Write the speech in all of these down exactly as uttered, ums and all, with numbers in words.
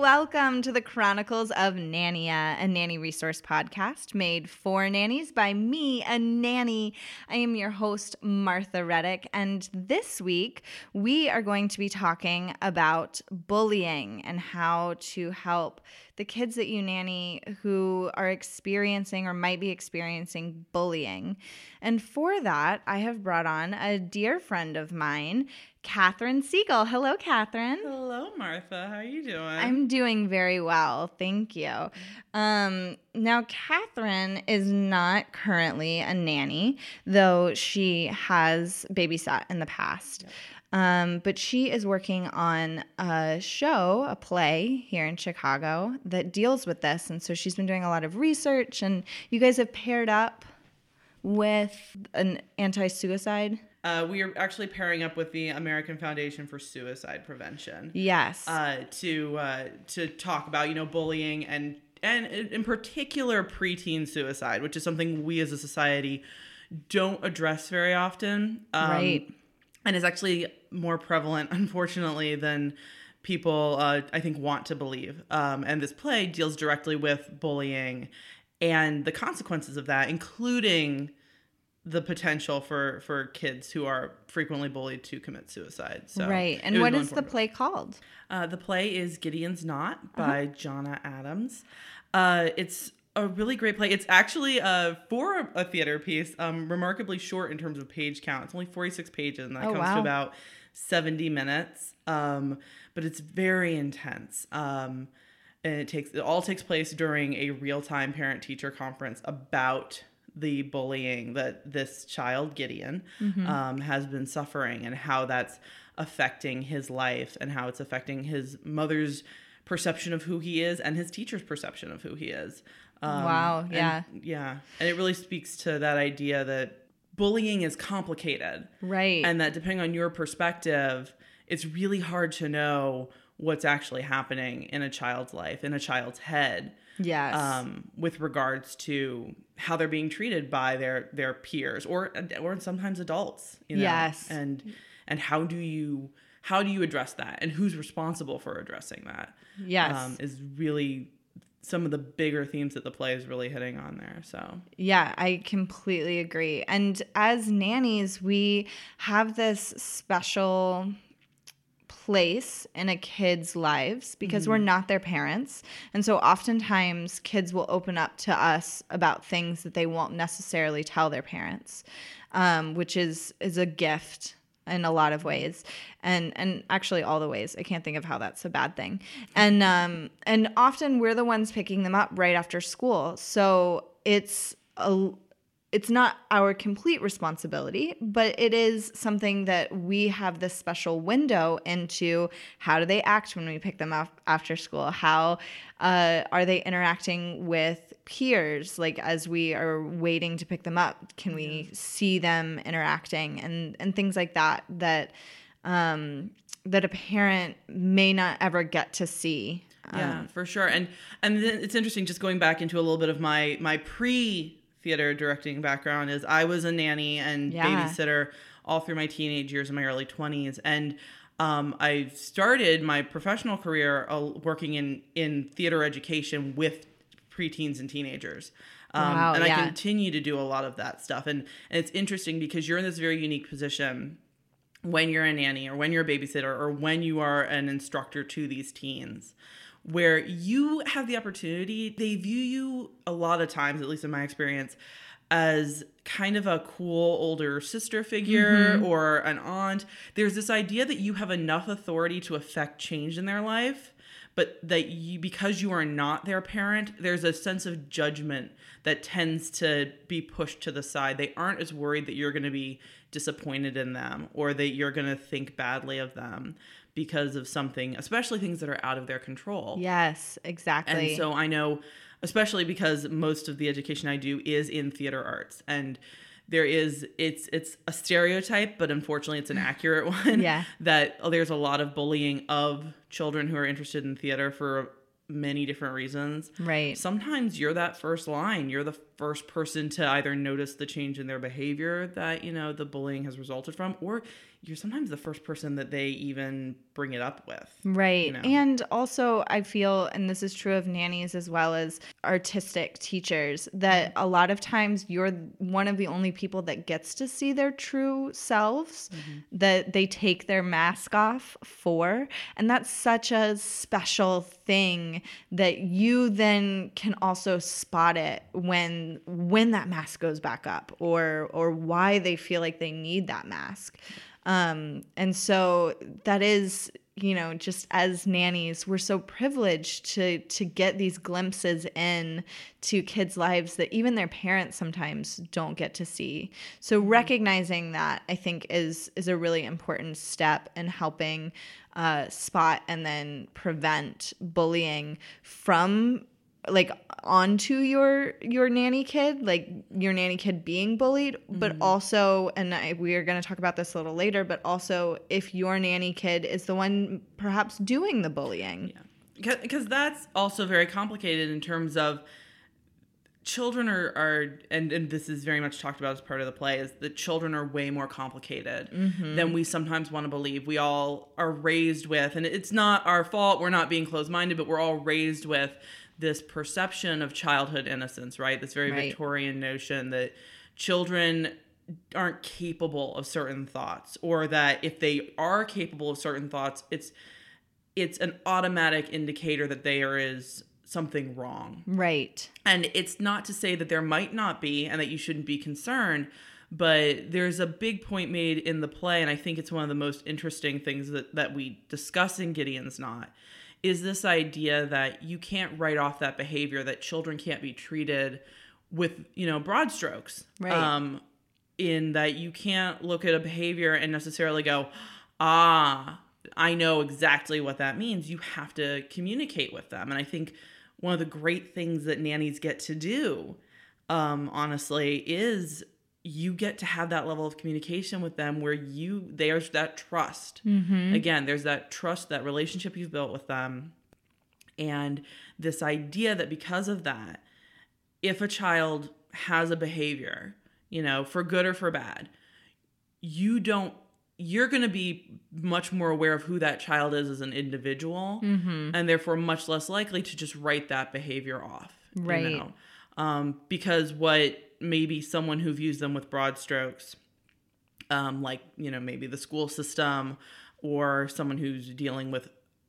Welcome to the Chronicles of Nania, a nanny resource podcast made for nannies by me, a nanny. I am your host, Martha Reddick, and this week we are going to be talking about bullying and how to help the kids that you nanny who are experiencing or might be experiencing bullying. And for that, I have brought on a dear friend of mine, Katherine Siegel. Hello, Katherine. Hello, Martha. How are you doing? I'm doing very well. Thank you. Um, now, Katherine is not currently a nanny, though she has babysat in the past. Yep. Um, but she is working on a show, a play here in Chicago that deals with this. And so she's been doing a lot of research, and you guys have paired up with an anti-suicide. Uh, we are actually pairing up with the American Foundation for Suicide Prevention. Yes. Uh, to uh, to talk about, you know, bullying and, and in particular preteen suicide, which is something we as a society don't address very often. Um, right. And is actually more prevalent, unfortunately, than people, uh, I think, want to believe. Um, and this play deals directly with bullying and the consequences of that, including the potential for, for kids who are frequently bullied to commit suicide. So right. And what is the play called? Uh, the play is Gideon's Knot by uh-huh. Jonna Adams. Uh, it's a really great play. It's actually uh, for a theater piece, um, remarkably short in terms of page count. It's only forty-six pages, and that oh, comes wow. to about seventy minutes. Um, but it's very intense. Um, and it takes it all takes place during a real-time parent-teacher conference about the bullying that this child, Gideon, mm-hmm. um, has been suffering, and how that's affecting his life, and how it's affecting his mother's perception of who he is and his teacher's perception of who he is. Um, wow. Yeah. And, yeah. And it really speaks to that idea that bullying is complicated. Right. And that depending on your perspective, it's really hard to know what's actually happening in a child's life, in a child's head. Yes. Um, with regards to how they're being treated by their, their peers or, or sometimes adults, you know? Yes. And, and how do you, how do you address that, and who's responsible for addressing that? Yes. Um, is really some of the bigger themes that the play is really hitting on there. So yeah, I completely agree. And as nannies, we have this special place in a kid's lives because mm-hmm. we're not their parents. And so oftentimes kids will open up to us about things that they won't necessarily tell their parents, um, which is, is a gift in a lot of ways, and and actually all the ways. I can't think of how that's a bad thing. And um and often we're the ones picking them up right after school, so it's a it's not our complete responsibility, but it is something that we have this special window into. How do they act when we pick them up after school? How uh, are they interacting with peers? Like, as we are waiting to pick them up, can we yeah. see them interacting and, and things like that, that, um, that a parent may not ever get to see. Um, yeah, for sure. And, and then it's interesting, just going back into a little bit of my, my pre theater directing background, is I was a nanny and yeah. babysitter all through my teenage years and my early twenties. And Um, I started my professional career uh, working in, in theater education with preteens and teenagers. Um, wow, and yeah. I continue to do a lot of that stuff. And, and it's interesting because you're in this very unique position when you're a nanny or when you're a babysitter or when you are an instructor to these teens, where you have the opportunity. They view you a lot of times, at least in my experience, as kind of a cool older sister figure mm-hmm. or an aunt. There's this idea that you have enough authority to affect change in their life, but that you, because you are not their parent, there's a sense of judgment that tends to be pushed to the side. They aren't as worried that you're going to be disappointed in them or that you're going to think badly of them because of something, especially things that are out of their control. Yes, exactly. And so I know, especially because most of the education I do is in theater arts, and there is, it's, it's a stereotype, but unfortunately it's an accurate one yeah. that oh, there's a lot of bullying of children who are interested in theater for many different reasons. Right. Sometimes you're that first line. You're the first person to either notice the change in their behavior that, you know, the bullying has resulted from, or you're sometimes the first person that they even bring it up with. Right. You know? And also I feel, and this is true of nannies as well as artistic teachers, that mm-hmm. a lot of times you're one of the only people that gets to see their true selves, mm-hmm. that they take their mask off for. And that's such a special thing that you then can also spot it when when that mask goes back up, or or why they feel like they need that mask. Um, and so that is, you know, just as nannies, we're so privileged to to get these glimpses in to kids' lives that even their parents sometimes don't get to see. So recognizing that, I think, is is a really important step in helping uh, spot and then prevent bullying from, like, onto your your nanny kid, like your nanny kid being bullied, mm-hmm. but also, and I, we are going to talk about this a little later, but also if your nanny kid is the one perhaps doing the bullying. Yeah, because that's also very complicated in terms of children are, are and, and this is very much talked about as part of the play, is that children are way more complicated mm-hmm. than we sometimes want to believe. We all are raised with, and it's not our fault, we're not being closed-minded, but we're all raised with this perception of childhood innocence, right? This very right. Victorian notion that children aren't capable of certain thoughts, or that if they are capable of certain thoughts, it's it's an automatic indicator that there is something wrong. Right. And it's not to say that there might not be and that you shouldn't be concerned, but there's a big point made in the play, and I think it's one of the most interesting things that, that we discuss in Gideon's Knot, is this idea that you can't write off that behavior, that children can't be treated with, you know, broad strokes. Right. Um, in that you can't look at a behavior and necessarily go, ah, I know exactly what that means. You have to communicate with them. And I think one of the great things that nannies get to do, um, honestly, is you get to have that level of communication with them where you, there's that trust. Mm-hmm. Again, there's that trust, that relationship you've built with them. And this idea that because of that, if a child has a behavior, you know, for good or for bad, you don't, you're going to be much more aware of who that child is as an individual, mm-hmm. and therefore much less likely to just write that behavior off. Right. You know? Um, because what, maybe someone who views them with broad strokes, um, like, you know, maybe the school system or someone who's dealing with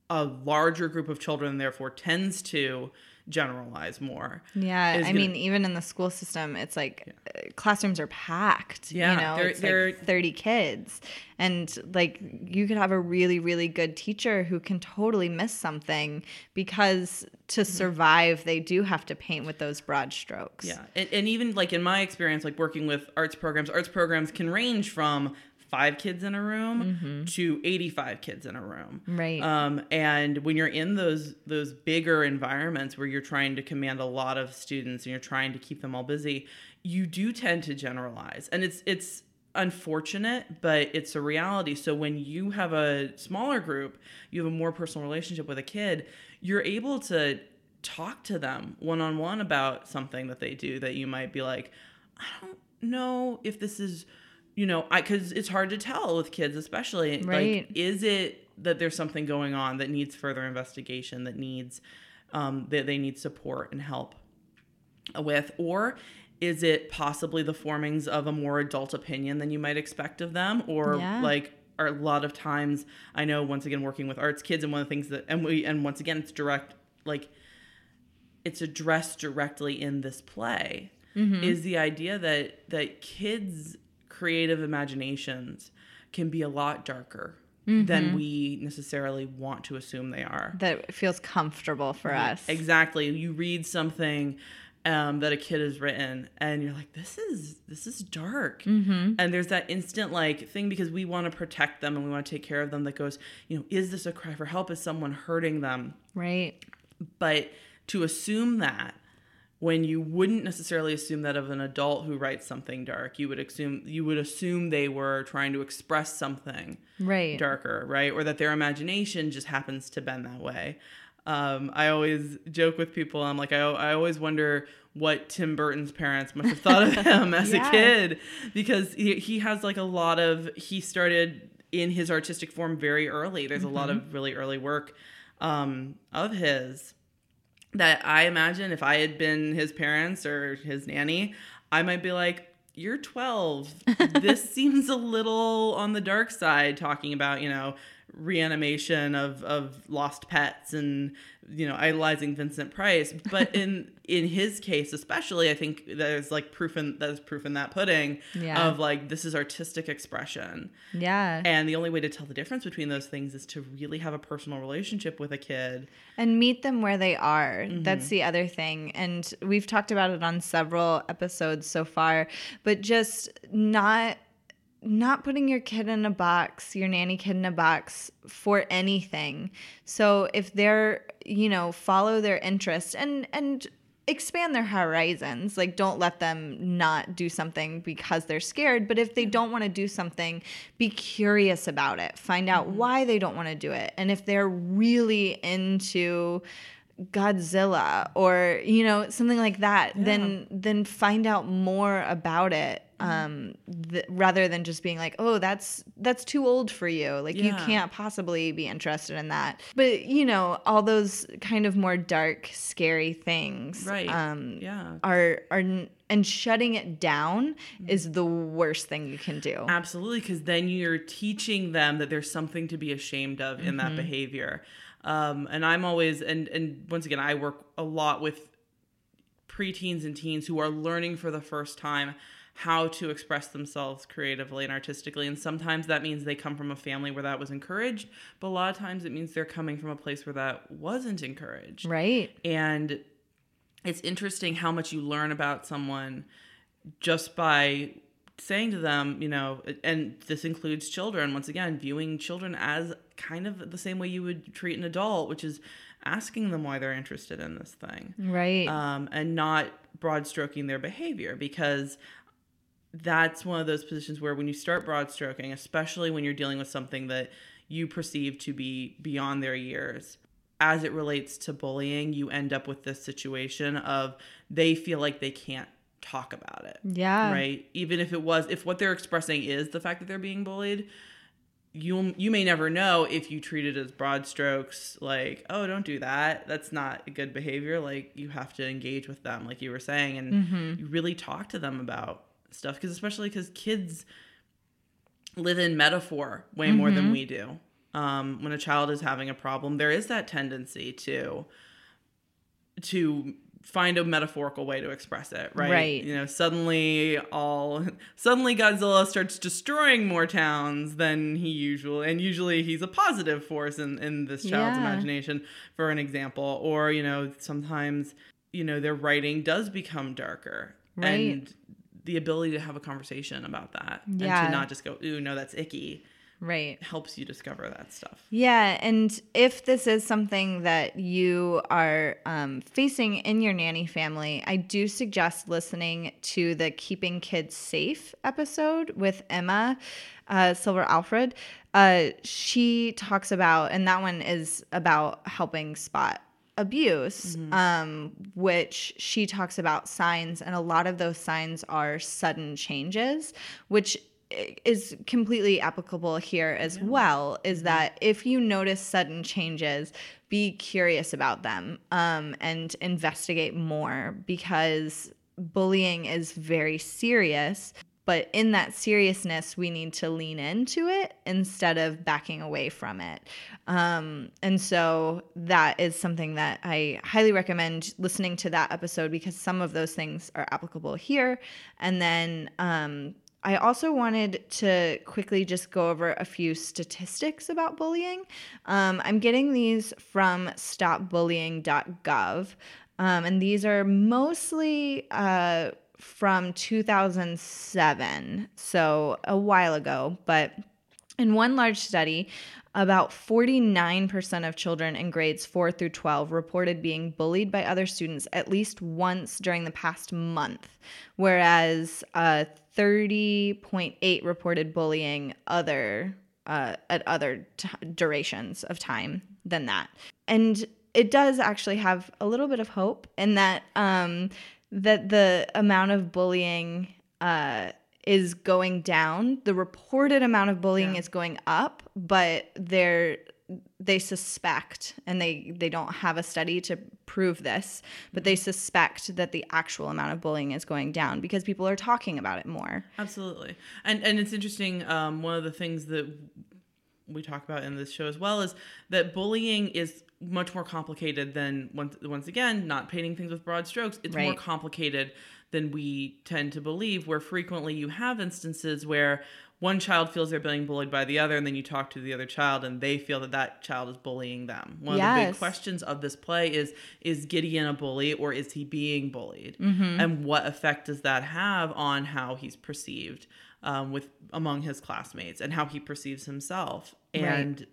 a larger group of children, therefore tends to generalize more. Yeah. I gonna, mean, even in the school system, it's like yeah. classrooms are packed, yeah, you know, they're, it's they're, like thirty kids, and like you could have a really, really good teacher who can totally miss something because to survive, they do have to paint with those broad strokes. Yeah. And, and even like in my experience, like working with arts programs, arts programs can range from five kids in a room mm-hmm. to eighty-five kids in a room. Right. Um, and when you're in those, those bigger environments where you're trying to command a lot of students and you're trying to keep them all busy, you do tend to generalize, and it's, it's unfortunate, but it's a reality. So when you have a smaller group, you have a more personal relationship with a kid, you're able to talk to them one-on-one about something that they do that you might be like, I don't know if this is, you know, I, cause it's hard to tell with kids, especially right. like, is it that there's something going on that needs further investigation, that needs, um, that they need support and help with, or is it possibly the formings of a more adult opinion than you might expect of them? Or yeah. like, are a lot of times I know, once again, working with arts kids, and one of the things that, and we, and once again, it's direct, like it's addressed directly in this play mm-hmm. is the idea that, that kids' creative imaginations can be a lot darker mm-hmm. than we necessarily want to assume they are. That feels comfortable for right. us. Exactly. You read something um, that a kid has written and you're like, this is, this is dark. Mm-hmm. And there's that instant like thing, because we want to protect them and we want to take care of them, that goes, you know, is this a cry for help? Is someone hurting them? Right. But to assume that, when you wouldn't necessarily assume that of an adult who writes something dark, you would assume you would assume they were trying to express something right. darker, right? Or that their imagination just happens to bend that way. Um, I always joke with people. I'm like, I, I always wonder what Tim Burton's parents must have thought of him as yeah. a kid, because he, he has like a lot of, he started in his artistic form very early. There's mm-hmm. a lot of really early work um, of his. That I imagine if I had been his parents or his nanny, I might be like, you're twelve. This seems a little on the dark side, talking about, you know, reanimation of, of lost pets and, you know, idolizing Vincent Price. But in in his case especially, I think there's like proof in there's proof in that pudding yeah. of like, this is artistic expression. Yeah. And the only way to tell the difference between those things is to really have a personal relationship with a kid. And meet them where they are. Mm-hmm. That's the other thing. And we've talked about it on several episodes so far, but just not not putting your kid in a box, your nanny kid in a box for anything. So if they're, you know, follow their interest and, and expand their horizons. Like, don't let them not do something because they're scared. But if they don't want to do something, be curious about it. Find out mm-hmm. why they don't want to do it. And if they're really into Godzilla or, you know, something like that, yeah. then then find out more about it. Um, th- rather than just being like, oh, that's, that's too old for you. Like yeah. you can't possibly be interested in that. But you know, all those kind of more dark, scary things, right. um, yeah. are, are, and shutting it down mm-hmm. is the worst thing you can do. Absolutely. Cause then you're teaching them that there's something to be ashamed of mm-hmm. in that behavior. Um, and I'm always, and, and once again, I work a lot with preteens and teens who are learning for the first time how to express themselves creatively and artistically. And sometimes that means they come from a family where that was encouraged, but a lot of times it means they're coming from a place where that wasn't encouraged. Right. And it's interesting how much you learn about someone just by saying to them, you know, and this includes children, once again, viewing children as kind of the same way you would treat an adult, which is asking them why they're interested in this thing. Right. Um, and not broad stroking their behavior, because that's one of those positions where when you start broad stroking, especially when you're dealing with something that you perceive to be beyond their years, as it relates to bullying, you end up with this situation of they feel like they can't talk about it. Yeah. Right. Even if it was, if what they're expressing is the fact that they're being bullied, you you may never know if you treat it as broad strokes, like, oh, don't do that. That's not a good behavior. Like, you have to engage with them, like you were saying, and mm-hmm. you really talk to them about stuff, because especially because kids live in metaphor way mm-hmm. more than we do. Um, when a child is having a problem, there is that tendency to to find a metaphorical way to express it, right? Right. You know, suddenly all suddenly Godzilla starts destroying more towns than he usually, and usually he's a positive force in, in this child's yeah. imagination, for an example. Or, you know, sometimes, you know, their writing does become darker. Right. And the ability to have a conversation about that yeah. and to not just go, ooh, no, that's icky. Right. Helps you discover that stuff. Yeah. And if this is something that you are um, facing in your nanny family, I do suggest listening to the Keeping Kids Safe episode with Emma uh, Silver Alfred. Uh, she talks about, and that one is about helping spot abuse, mm-hmm. um, which she talks about signs, and a lot of those signs are sudden changes, which is completely applicable here as yeah. well, is that if you notice sudden changes, be curious about them um, and investigate more, because bullying is very serious. But in that seriousness, we need to lean into it instead of backing away from it. Um, and so that is something that I highly recommend listening to that episode, because some of those things are applicable here. And then um, I also wanted to quickly just go over a few statistics about bullying. Um, I'm getting these from stop bullying dot gov. Um, and these are mostly uh, from two thousand seven, so a while ago. But in one large study, about forty-nine percent of children in grades four through twelve reported being bullied by other students at least once during the past month, whereas uh, thirty point eight percent reported bullying other uh, at other t- durations of time than that. And it does actually have a little bit of hope in that um, that the amount of bullying uh, is going down. The reported amount of bullying yeah. is going up, but they're they suspect, and they, they don't have a study to prove this, but they suspect that the actual amount of bullying is going down because people are talking about it more. Absolutely. And and it's interesting, um, one of the things that we talk about in this show as well is that bullying is much more complicated than, once once again, not painting things with broad strokes. It's right. more complicated than we tend to believe, where frequently you have instances where one child feels they're being bullied by the other, and then you talk to the other child and they feel that that child is bullying them. One yes. of the big questions of this play is, is Gideon a bully, or is he being bullied? Mm-hmm. And what effect does that have on how he's perceived um, with among his classmates, and how he perceives himself? And right.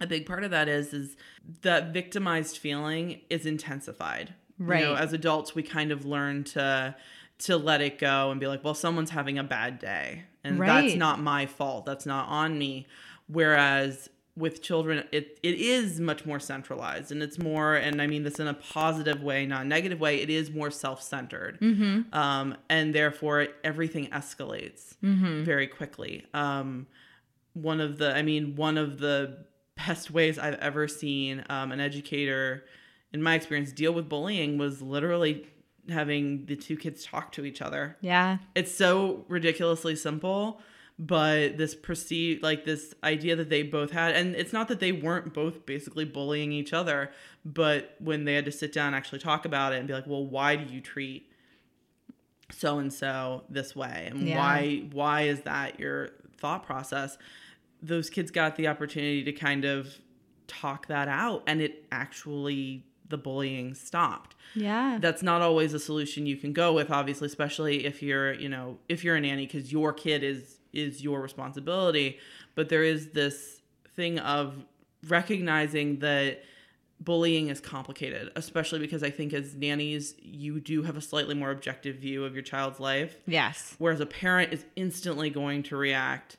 a big part of that is, is that victimized feeling is intensified. Right. You know, as adults, we kind of learn to, to let it go and be like, well, someone's having a bad day, and right. that's not my fault. That's not on me. Whereas with children, it, it is much more centralized, and it's more, and I mean this in a positive way, not a negative way, it is more self-centered. Mm-hmm. Um, and therefore everything escalates mm-hmm. very quickly. Um, one of the, I mean, one of the, best ways I've ever seen um, an educator, in my experience, deal with bullying was literally having the two kids talk to each other. Yeah. It's so ridiculously simple, but this perceived, like this idea that they both had, and it's not that they weren't both basically bullying each other, but when they had to sit down and actually talk about it and be like, well, why do you treat so-and-so this way? And yeah. why, why is that your thought process? Those kids got the opportunity to kind of talk that out, and it actually, the bullying stopped. Yeah. That's not always a solution you can go with, obviously, especially if you're, you know, if you're a nanny, because your kid is, is your responsibility. But there is this thing of recognizing that bullying is complicated, especially because I think as nannies, you do have a slightly more objective view of your child's life. Yes. Whereas a parent is instantly going to react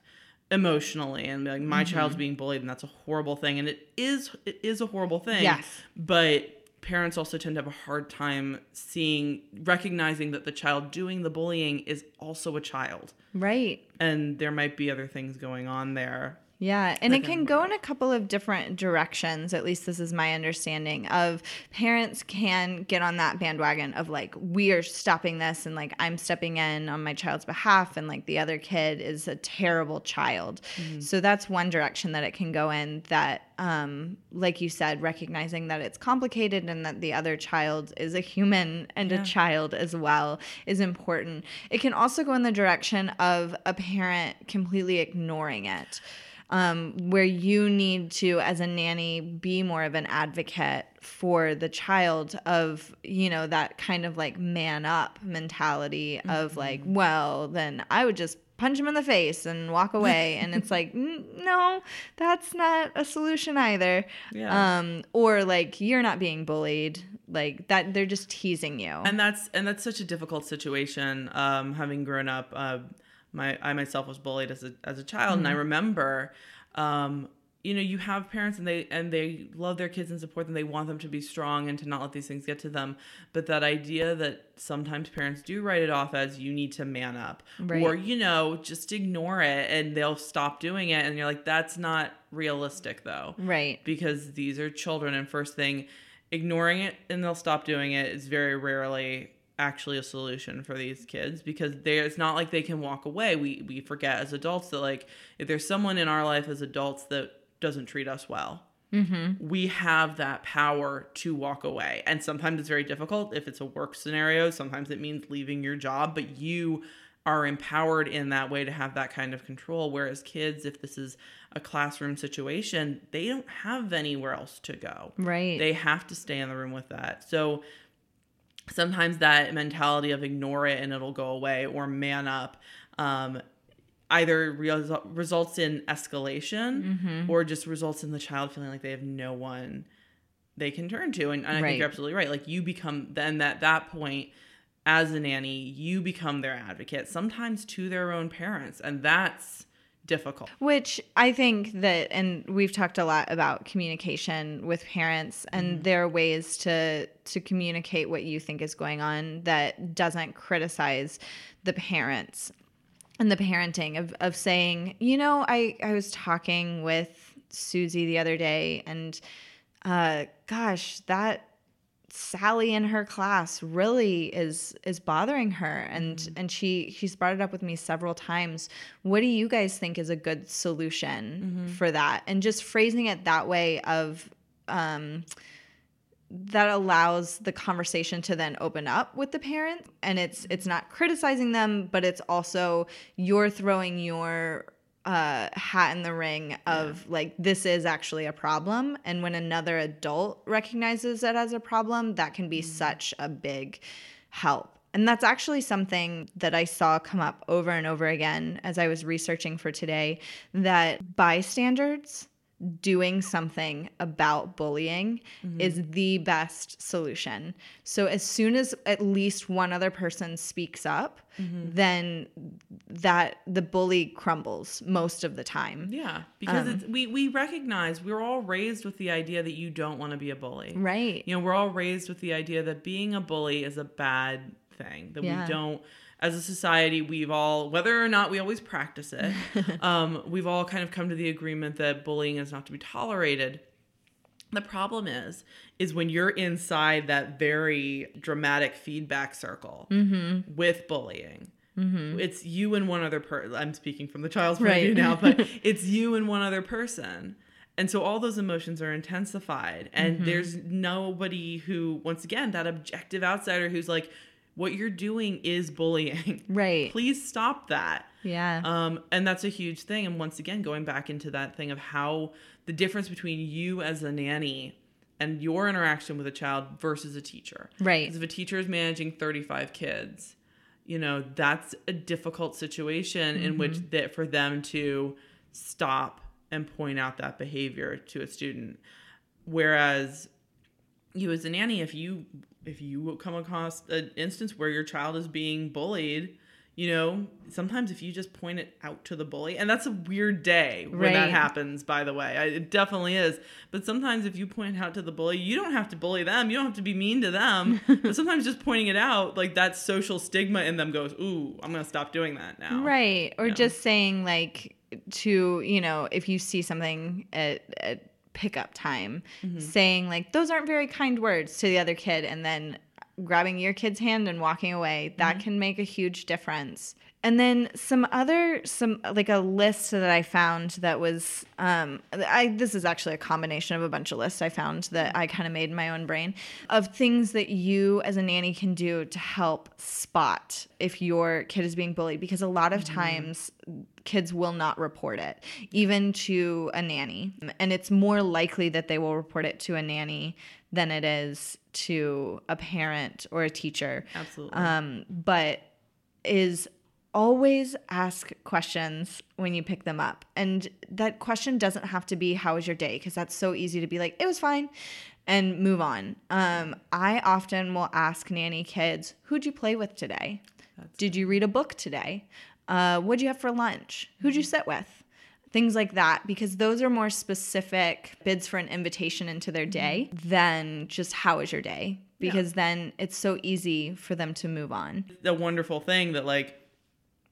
emotionally and be like, my mm-hmm. child's being bullied, and that's a horrible thing. And it is, it is a horrible thing. Yes. But parents also tend to have a hard time seeing, recognizing that the child doing the bullying is also a child. Right. And there might be other things going on there. Yeah. And it can go in a couple of different directions. At least this is my understanding of parents can get on that bandwagon of like, we are stopping this, and like, I'm stepping in on my child's behalf, and like the other kid is a terrible child. Mm-hmm. So that's one direction that it can go in, that, um, like you said, recognizing that it's complicated and that the other child is a human and yeah. a child as well is important. It can also go in the direction of a parent completely ignoring it. Um, where you need to, as a nanny, be more of an advocate for the child, of, you know, that kind of like man up mentality mm-hmm. of like, well, then I would just punch him in the face and walk away. And it's like, n- no, that's not a solution either. Yeah. Um, or like, you're not being bullied, like that. They're just teasing you. And that's, and that's such a difficult situation. Um, having grown up, uh, My I myself was bullied as a as a child, mm-hmm. and I remember um, you know, you have parents and they and they love their kids and support them. They want them to be strong and to not let these things get to them. But that idea that sometimes parents do write it off as you need to man up, right. or, you know, just ignore it and they'll stop doing it. And you're like, that's not realistic though. Right. Because these are children. And first thing, ignoring it and they'll stop doing it is very rarely actually a solution for these kids, because they it's not like they can walk away. We, we forget as adults that, like, if there's someone in our life as adults that doesn't treat us well, mm-hmm. we have that power to walk away. And sometimes it's very difficult. If it's a work scenario, sometimes it means leaving your job, but you are empowered in that way to have that kind of control. Whereas kids, if this is a classroom situation, they don't have anywhere else to go. Right. They have to stay in the room with that. So sometimes that mentality of ignore it and it'll go away, or man up, um, either res- results in escalation mm-hmm. or just results in the child feeling like they have no one they can turn to. And, and I right. think you're absolutely right. Like, you become then at that point as a nanny, you become their advocate, sometimes to their own parents. And that's difficult. Which I think that, and we've talked a lot about communication with parents, and mm-hmm. there are ways to to communicate what you think is going on that doesn't criticize the parents. And the parenting of, of saying, you know, I, I was talking with Susie the other day, and uh, gosh, that Sally in her class really is is bothering her. And mm-hmm. and she she's brought it up with me several times. What do you guys think is a good solution mm-hmm. for that? And just phrasing it that way of um, that allows the conversation to then open up with the parent, and it's it's not criticizing them, but it's also you're throwing your uh, hat in the ring of yeah. like, this is actually a problem. And when another adult recognizes it as a problem, that can be mm-hmm. such a big help. And that's actually something that I saw come up over and over again as I was researching for today, that bystanders doing something about bullying mm-hmm. is the best solution. So as soon as at least one other person speaks up, mm-hmm. then that the bully crumbles most of the time. Yeah, because um, it's, we we recognize we're all raised with the idea that you don't want to be a bully. Right. You know, we're all raised with the idea that being a bully is a bad thing, that yeah. we don't. As a society, we've all, whether or not we always practice it, um, we've all kind of come to the agreement that bullying is not to be tolerated. The problem is, is when you're inside that very dramatic feedback circle mm-hmm. with bullying, mm-hmm. it's you and one other person. I'm speaking from the child's point right. of view now, but it's you and one other person. And so all those emotions are intensified. And mm-hmm. there's nobody who, once again, that objective outsider who's like, what you're doing is bullying. Right. Please stop that. Yeah. Um, and that's a huge thing. And once again, going back into that thing of how the difference between you as a nanny and your interaction with a child versus a teacher. Right. Because if a teacher is managing thirty-five kids, you know, that's a difficult situation mm-hmm. in which that for them to stop and point out that behavior to a student. Whereas you as a nanny, if you... if you come across an instance where your child is being bullied, you know, sometimes if you just point it out to the bully, and that's a weird day when right. that happens, by the way, I, it definitely is. But sometimes if you point out to the bully, you don't have to bully them. You don't have to be mean to them. But sometimes just pointing it out, like, that social stigma in them goes, ooh, I'm going to stop doing that now. Right. Or you know? Just saying, like, to, you know, if you see something at, at pickup time, mm-hmm. saying, like, those aren't very kind words to the other kid, and then grabbing your kid's hand and walking away, that mm-hmm. can make a huge difference. And then some other, some like a list that I found that was, um, I, this is actually a combination of a bunch of lists I found that I kind of made in my own brain of things that you as a nanny can do to help spot if your kid is being bullied, because a lot of mm-hmm. times kids will not report it, even to a nanny. And it's more likely that they will report it to a nanny than it is to a parent or a teacher. Absolutely. Um, but is... always ask questions when you pick them up. And that question doesn't have to be, how was your day? Because that's so easy to be like, it was fine, and move on. Um, I often will ask nanny kids, who'd you play with today? That's Did you read a book today? Uh, what'd you have for lunch? Who'd you sit with? things like that, because those are more specific bids for an invitation into their day than just how is your day, because yeah. then it's so easy for them to move on. The wonderful thing that like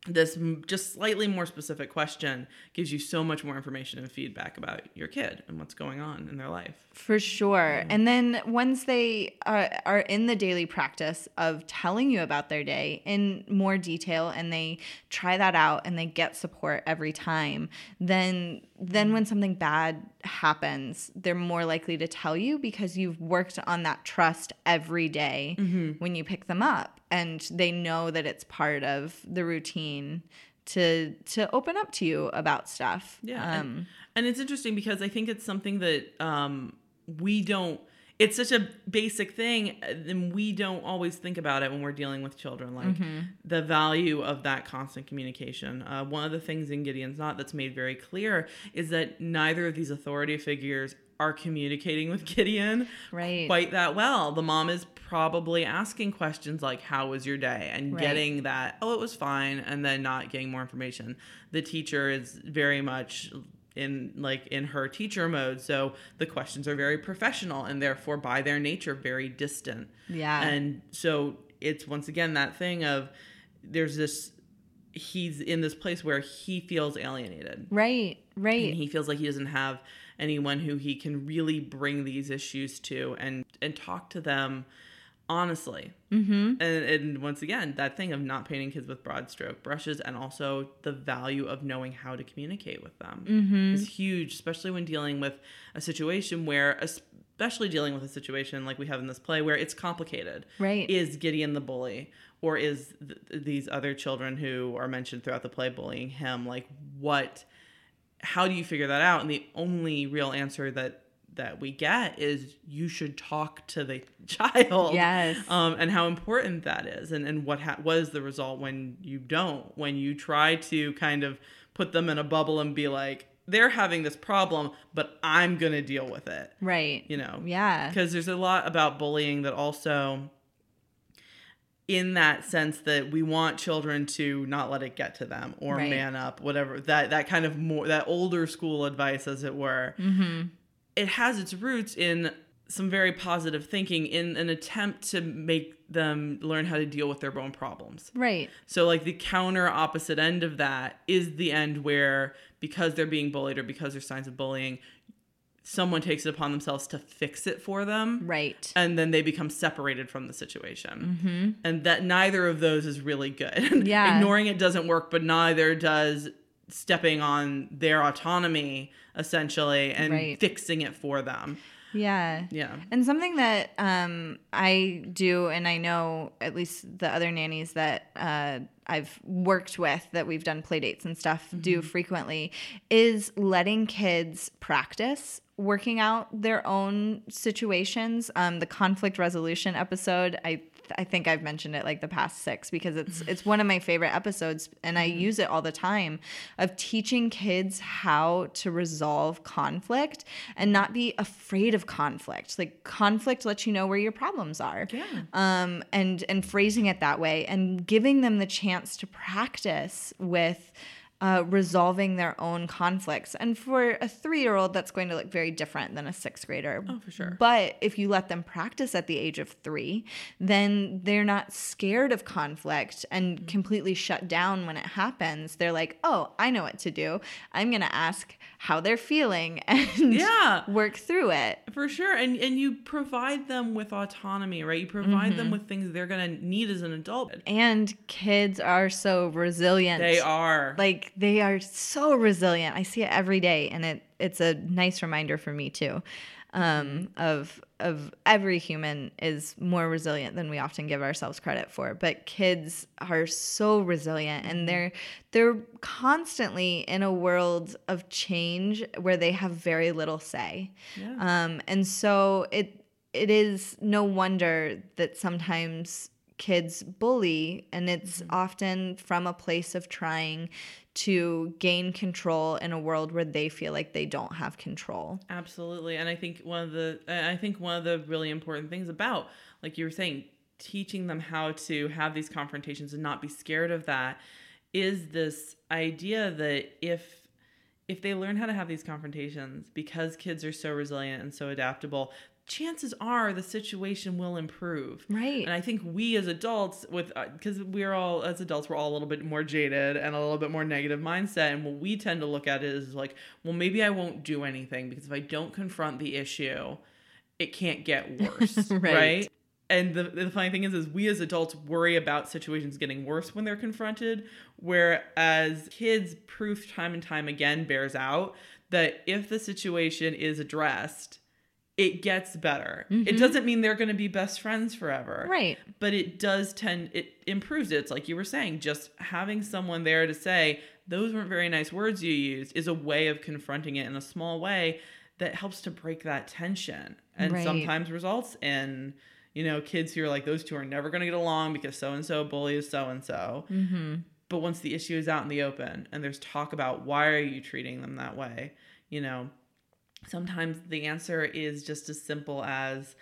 this just slightly more specific question gives you so much more information and feedback about your kid and what's going on in their life. For sure. Mm. And then once they are, are in the daily practice of telling you about their day in more detail and they try that out and they get support every time, then then when something bad happens, they're more likely to tell you because you've worked on that trust every day mm-hmm. when you pick them up. And they know that it's part of the routine to to open up to you about stuff. Yeah. Um, and, and it's interesting because I think it's something that um, we don't – it's such a basic thing and we don't always think about it when we're dealing with children, like mm-hmm. the value of that constant communication. Uh, one of the things in Gideon's Knot that's made very clear is that neither of these authority figures – are communicating with Gideon right. quite that well. The mom is probably asking questions like, how was your day? And right. getting that, oh, it was fine. And then not getting more information. The teacher is very much in like in her teacher mode. So the questions are very professional and therefore by their nature, very distant. Yeah. And so it's once again, that thing of there's this, he's in this place where he feels alienated. Right. Right. And he feels like he doesn't have anyone who he can really bring these issues to and, and talk to them honestly. Mm-hmm. And, and once again, that thing of not painting kids with broad stroke brushes and also the value of knowing how to communicate with them mm-hmm. is huge, especially when dealing with a situation where, especially dealing with a situation like we have in this play where it's complicated. Right. Is Gideon the bully? Or is th- these other children who are mentioned throughout the play bullying him? Like what... How do you figure that out? And the only real answer that, that we get is you should talk to the child. Yes. Um, and how important that is and, and what, ha- what is the result when you don't, when you try to kind of put them in a bubble and be like, they're having this problem, but I'm going to deal with it. Right. You know? Yeah. Because there's a lot about bullying that also... in that sense that we want children to not let it get to them or right. man up, whatever, that, that kind of more, that older school advice, as it were, mm-hmm. it has its roots in some very positive thinking in an attempt to make them learn how to deal with their own problems. Right. So like the counter opposite end of that is the end where because they're being bullied or because there's signs of bullying, someone takes it upon themselves to fix it for them. Right. And then they become separated from the situation. Mm-hmm. And that neither of those is really good. Yeah. Ignoring it doesn't work, but neither does stepping on their autonomy, essentially, and right. fixing it for them. Yeah. Yeah. And something that um, I do, and I know at least the other nannies that uh, I've worked with that we've done play dates and stuff mm-hmm. do frequently, is letting kids practice working out their own situations. Um, the conflict resolution episode, I I think I've mentioned it like the past six because it's it's one of my favorite episodes and I use it all the time of teaching kids how to resolve conflict and not be afraid of conflict. Like conflict lets you know where your problems are. Yeah. Um, and, and phrasing it that way and giving them the chance to practice with Uh, resolving their own conflicts. And for a three-year-old, that's going to look very different than a sixth grader. Oh, for sure. But if you let them practice at the age of three, then they're not scared of conflict and mm-hmm. completely shut down when it happens. They're like, oh, I know what to do. I'm going to ask how they're feeling and yeah, work through it. For sure. And, and you provide them with autonomy, right? You provide mm-hmm. them with things they're going to need as an adult. And kids are so resilient. They are. Like, they are so resilient. I see it every day, and it it's a nice reminder for me too, um, of of every human is more resilient than we often give ourselves credit for. But kids are so resilient, and they're they're constantly in a world of change where they have very little say, yeah. um, and so it it is no wonder that sometimes kids bully, and it's mm-hmm. often from a place of trying to gain control in a world where they feel like they don't have control. Absolutely. And I think one of the I think one of the really important things about, like you were saying, teaching them how to have these confrontations and not be scared of that is this idea that if if they learn how to have these confrontations, because kids are so resilient and so adaptable, chances are the situation will improve. Right. And I think we as adults, with because uh, we're all, as adults, we're all a little bit more jaded and a little bit more negative mindset. And what we tend to look at is like, well, maybe I won't do anything because if I don't confront the issue, it can't get worse. Right. Right? And the, the funny thing is, is we as adults worry about situations getting worse when they're confronted, whereas kids' proof time and time again bears out that if the situation is addressed, it gets better. Mm-hmm. It doesn't mean they're going to be best friends forever. Right. But it does tend, it improves it. It's like you were saying, just having someone there to say, those weren't very nice words you used, is a way of confronting it in a small way that helps to break that tension. And right. sometimes results in, you know, kids who are like, those two are never going to get along because so-and-so bullies so-and-so. Mm-hmm. But once the issue is out in the open and there's talk about why are you treating them that way, you know, sometimes the answer is just as simple as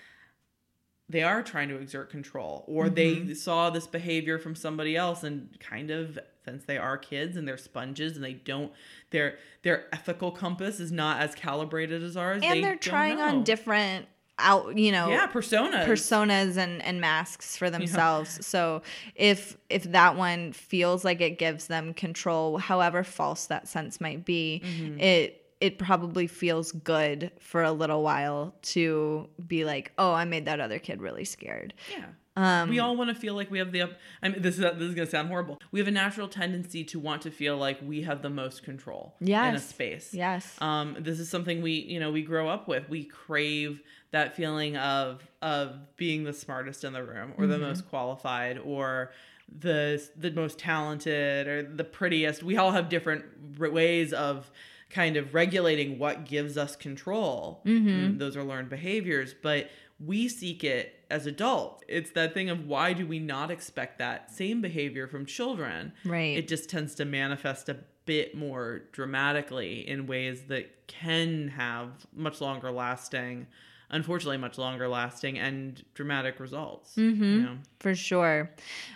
they are trying to exert control, or mm-hmm. they saw this behavior from somebody else, and kind of, since they are kids and they're sponges and they don't, their, their ethical compass is not as calibrated as ours. And they they're trying on different out, you know, yeah, personas, personas and, and masks for themselves. Yeah. So if, if that one feels like it gives them control, however false that sense might be, mm-hmm. it, it probably feels good for a little while to be like, oh, I made that other kid really scared. Yeah. Um, we all want to feel like we have the, I mean, this is, this is going to sound horrible. We have a natural tendency to want to feel like we have the most control yes, in a space. Yes. Um, this is something we, you know, we grow up with. We crave that feeling of, of being the smartest in the room, or mm-hmm. the most qualified, or the, the most talented, or the prettiest. We all have different ways of kind of regulating what gives us control. Mm-hmm. And those are learned behaviors, but we seek it as adults. It's that thing of, why do we not expect that same behavior from children? Right. It just tends to manifest a bit more dramatically in ways that can have much longer lasting, unfortunately, much longer lasting and dramatic results. Mm-hmm. You know? For sure.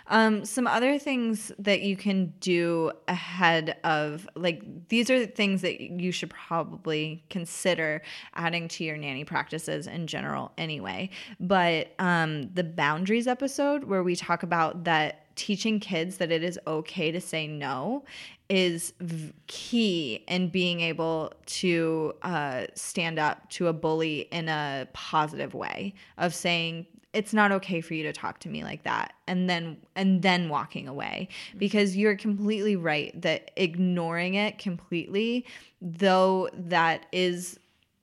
Um, some other things that you can do ahead of, like, these are things that you should probably consider adding to your nanny practices in general anyway. But um, the boundaries episode, where we talk about that teaching kids that it is okay to say no, is v- key in being able to uh, stand up to a bully in a positive way of saying, it's not okay for you to talk to me like that, and then and then walking away. Because you're completely right that ignoring it completely, though that is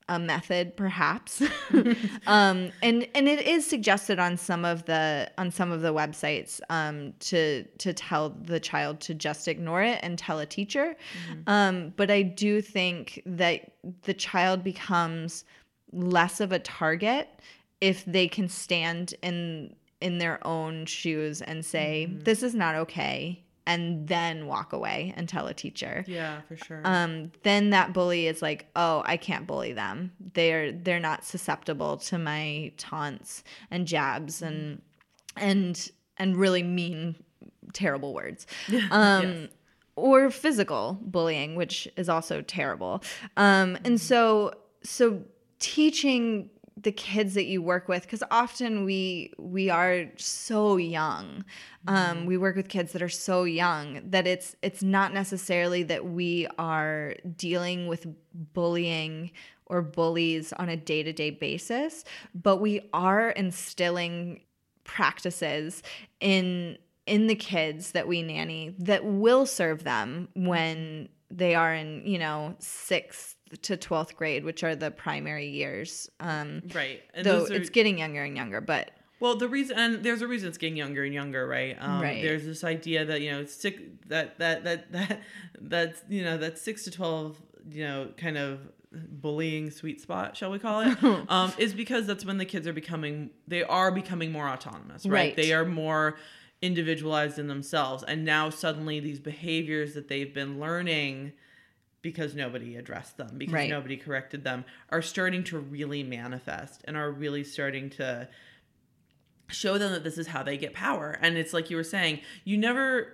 a method, perhaps, um, and and it is suggested on some of the on some of the websites um, to to tell the child to just ignore it and tell a teacher. Mm-hmm. Um, but I do think that the child becomes less of a target if they can stand in in their own shoes and say, mm-hmm. this is not okay, and then walk away and tell a teacher. Yeah, for sure. Um, then that bully is like, oh, I can't bully them. They're they're not susceptible to my taunts and jabs and and and really mean, terrible words. Um, yes. Or physical bullying, which is also terrible. Um, and so so teaching the kids that you work with, because often we we are so young. Um, we work with kids that are so young that it's it's not necessarily that we are dealing with bullying or bullies on a day-to-day basis, but we are instilling practices in in the kids that we nanny that will serve them when they are in, you know, sixth to twelfth grade, which are the primary years. Um, right. And though are, it's getting younger and younger, but. Well, the reason, and there's a reason it's getting younger and younger, right? Um, right. There's this idea that, you know, six, that, that, that, that, that's, you know, that six to twelve, you know, kind of bullying sweet spot, shall we call it? um, is because that's when the kids are becoming, they are becoming more autonomous, right? Right. They are more individualized in themselves. And now suddenly these behaviors that they've been learning, because nobody addressed them, because right. nobody corrected them, are starting to really manifest and are really starting to show them that this is how they get power. And it's like you were saying, you never,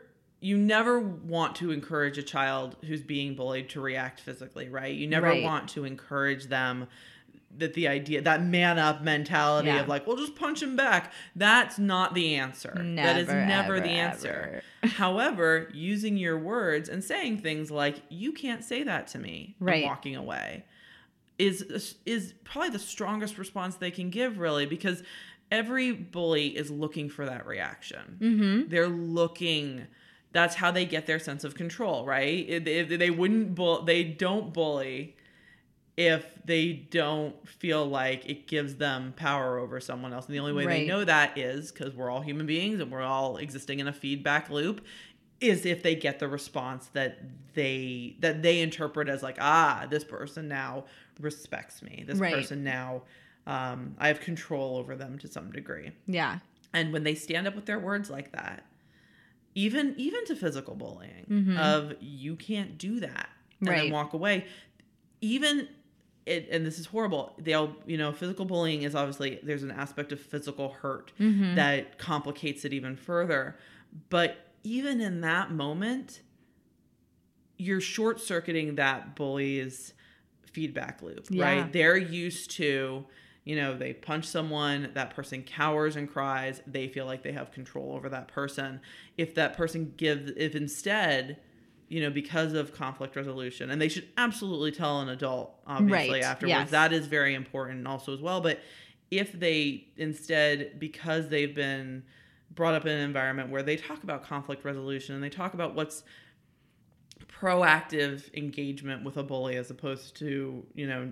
you never want to encourage a child who's being bullied to react physically, right? You never right. want to encourage them that the idea, that man up mentality yeah. of like, well, just punch him back. That's not the answer. Never, that is never ever, the answer. However, using your words and saying things like, you can't say that to me, right. and walking away is, is probably the strongest response they can give, really, because every bully is looking for that reaction. Mm-hmm. They're looking, that's how they get their sense of control, right? If, if they wouldn't, bull, they don't bully if they don't feel like it gives them power over someone else. And the only way right. they know that is, because we're all human beings and we're all existing in a feedback loop, is if they get the response that they that they interpret as like, ah, this person now respects me. This right. person now, um, I have control over them to some degree. Yeah. And when they stand up with their words like that, even even to physical bullying, mm-hmm. of you can't do that, and right. then walk away, even... It, and this is horrible. They'll, you know, physical bullying is obviously, there's an aspect of physical hurt mm-hmm. that complicates it even further. But even in that moment, you're short circuiting that bully's feedback loop, yeah. right? They're used to, you know, they punch someone, that person cowers and cries. They feel like they have control over that person. If that person gives, if instead, you know, because of conflict resolution, and they should absolutely tell an adult, obviously, right. afterwards. Yes. That is very important also as well. But if they instead, because they've been brought up in an environment where they talk about conflict resolution and they talk about what's proactive engagement with a bully as opposed to, you know,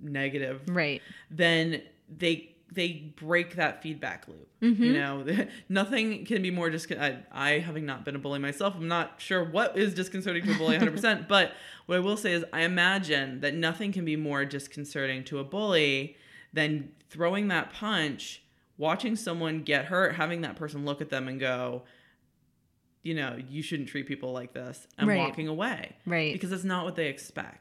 negative, right? Then they they break that feedback loop. Mm-hmm. You know, nothing can be more discon- I, I, having not been a bully myself, I'm not sure what is disconcerting to a bully one hundred percent. But what I will say is I imagine that nothing can be more disconcerting to a bully than throwing that punch, watching someone get hurt, having that person look at them and go, you know, you shouldn't treat people like this, and right. walking away. Right. Because that's not what they expect.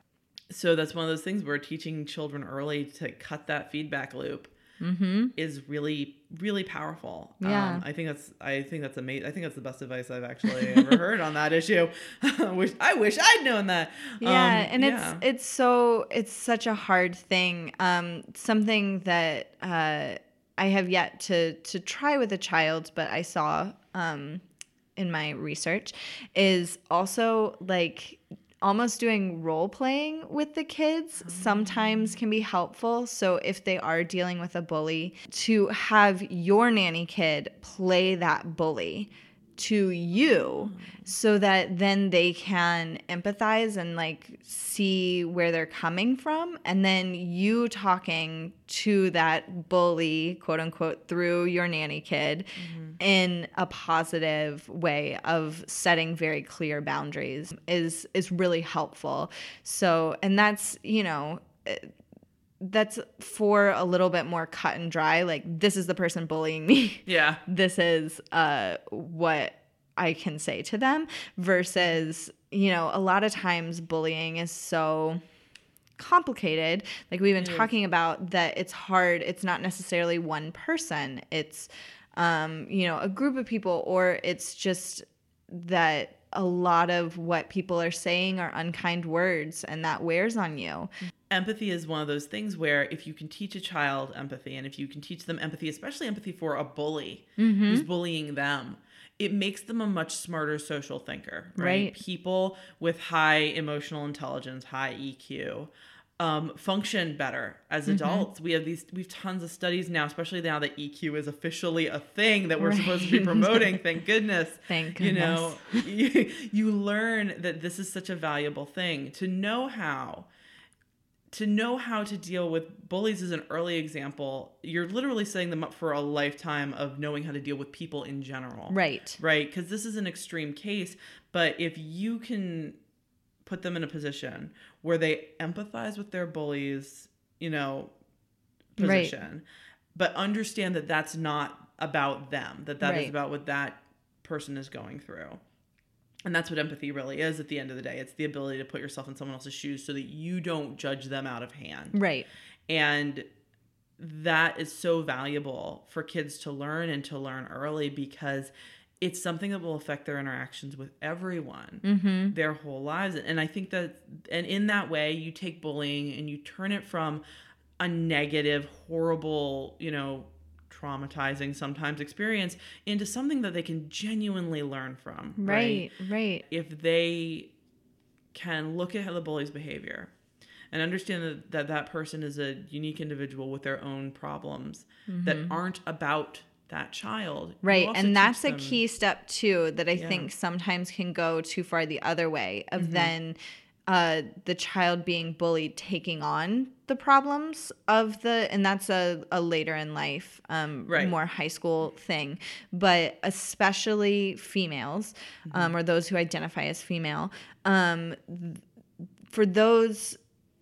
So that's one of those things where teaching children early to cut that feedback loop Mm-hmm. is really, really powerful. Yeah. Um, I think that's, I think that's amazing. I think that's the best advice I've actually ever heard on that issue. I wish, I wish I'd known that. Yeah. Um, and yeah. it's, it's so, it's such a hard thing. Um, something that, uh, I have yet to, to try with a child, but I saw, um, in my research is also like almost doing role playing with the kids sometimes can be helpful. So if they are dealing with a bully, to have your nanny kid play that bully to you so that then they can empathize and like see where they're coming from. And then you talking to that bully, quote unquote, through your nanny kid mm-hmm. in a positive way of setting very clear boundaries is, is really helpful. So, and that's, you know, it, that's for a little bit more cut and dry. Like, this is the person bullying me. Yeah. This is uh, what I can say to them versus, you know, a lot of times bullying is so complicated. Like we've been talking about that it's hard. It's not necessarily one person. It's, um, you know, a group of people, or it's just that a lot of what people are saying are unkind words, and that wears on you. Empathy is one of those things where if you can teach a child empathy, and if you can teach them empathy, especially empathy for a bully mm-hmm. who's bullying them, it makes them a much smarter social thinker, right? right? People with high emotional intelligence, high E Q, um, function better as adults. Mm-hmm. We have these, we've tons of studies now, especially now that E Q is officially a thing that we're right. supposed to be promoting. Thank goodness. Thank goodness. You know, you, you learn that this is such a valuable thing to know how. To know how to deal with bullies is an early example. You're literally setting them up for a lifetime of knowing how to deal with people in general. Right. Right. Because this is an extreme case. But if you can put them in a position where they empathize with their bullies, you know, position, right. but understand that that's not about them, that that right. is about what that person is going through. And that's what empathy really is at the end of the day. It's the ability to put yourself in someone else's shoes so that you don't judge them out of hand. Right. And that is so valuable for kids to learn, and to learn early, because it's something that will affect their interactions with everyone, mm-hmm. their whole lives. And I think that, and in that way, you take bullying and you turn it from a negative, horrible, you know, traumatizing sometimes experience into something that they can genuinely learn from. Right, right. right. If they can look at how the bully's behavior and understand that, that that person is a unique individual with their own problems mm-hmm. that aren't about that child. Right. And that's a key step too, that I yeah. think sometimes can go too far the other way of mm-hmm. then uh, the child being bullied, taking on the problems of the, and that's a, a later in life, um, right. more high school thing, but especially females mm-hmm. um, or those who identify as female, um, th- for those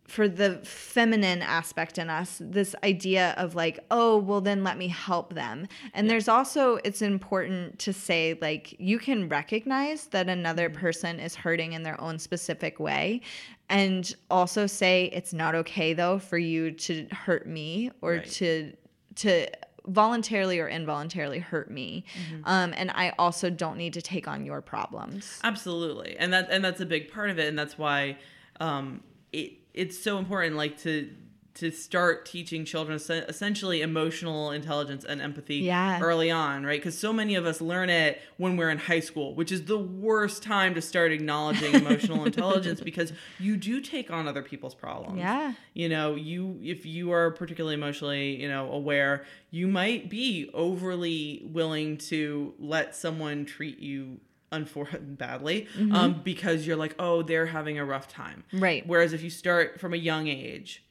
for the feminine aspect in us, this idea of like, oh, well then let me help them. And yeah. there's also, it's important to say like, you can recognize that another person is hurting in their own specific way. And also say, it's not okay though for you to hurt me or right. to, to voluntarily or involuntarily hurt me. Mm-hmm. Um, and I also don't need to take on your problems. Absolutely. And that, and that's a big part of it. And that's why, um, it, it's so important, like, to to start teaching children essentially emotional intelligence and empathy yeah. early on, right? Because so many of us learn it when we're in high school, which is the worst time to start acknowledging emotional intelligence because you do take on other people's problems. Yeah. You know, you if you are particularly emotionally, you know, aware, you might be overly willing to let someone treat you unfortunately badly mm-hmm. um, because you're like, oh, they're having a rough time. Right. Whereas if you start from a young age,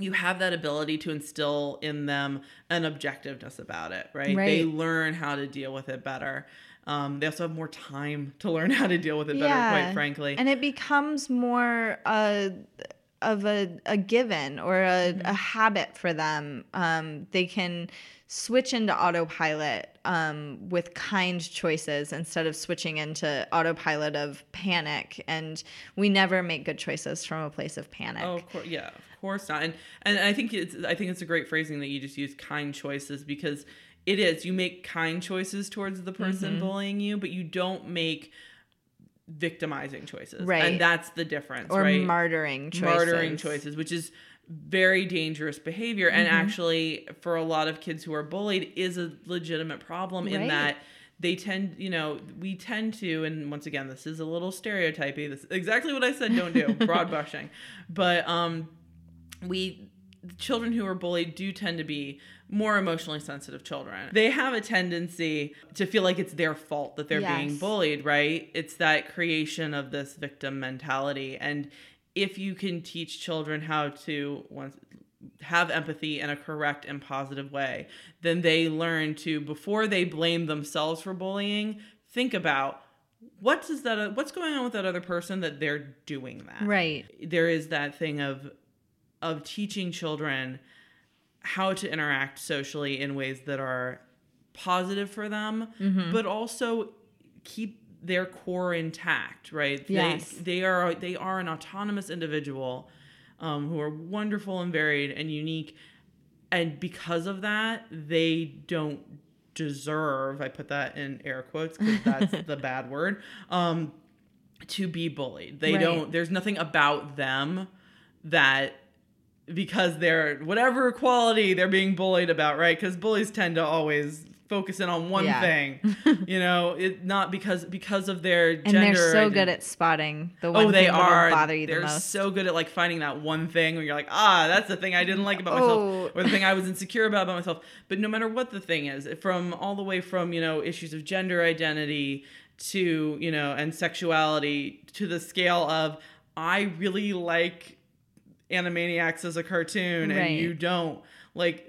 you have that ability to instill in them an objectiveness about it, right? right. They learn how to deal with it better. Um, they also have more time to learn how to deal with it better, yeah. quite frankly. And it becomes more uh, of a, a given or a, mm-hmm. a habit for them. Um, they can switch into autopilot um, with kind choices instead of switching into autopilot of panic. And we never make good choices from a place of panic. Oh, of course, yeah, of course not. And and I think it's I think it's a great phrasing that you just used, kind choices, because it is. You make kind choices towards the person mm-hmm. bullying you, but you don't make victimizing choices. Right. And that's the difference, or right? Or martyring choices. Martyring choices, which is very dangerous behavior and mm-hmm. actually for a lot of kids who are bullied is a legitimate problem right. in that they tend, you know, we tend to, and once again, this is a little stereotypy. This is exactly what I said, don't do, broad brushing. But um, we, children who are bullied do tend to be more emotionally sensitive children. They have a tendency to feel like it's their fault that they're yes. being bullied, right? It's that creation of this victim mentality. And if you can teach children how to have empathy in a correct and positive way, then they learn to, before they blame themselves for bullying, think about what does that, what's going on with that other person that they're doing that. Right. There is that thing of, of teaching children how to interact socially in ways that are positive for them, mm-hmm. but also keep their core intact, right? Yes. They, they are they are an autonomous individual um, who are wonderful and varied and unique. And because of that, they don't deserve, I put that in air quotes because that's the bad word, um, to be bullied. They right. don't, there's nothing about them that because they're whatever quality they're being bullied about, right? Because bullies tend to always focus in on one yeah. thing, you know, it not because, because of their gender. And they're so and, good at spotting the one oh, thing that will bother you the most. They're so good at like finding that one thing where you're like, ah, that's the thing I didn't like about oh. myself or the thing I was insecure about about myself. But no matter what the thing is, from all the way from, you know, issues of gender identity to, you know, and sexuality to the scale of, I really like Animaniacs as a cartoon right. and you don't, like,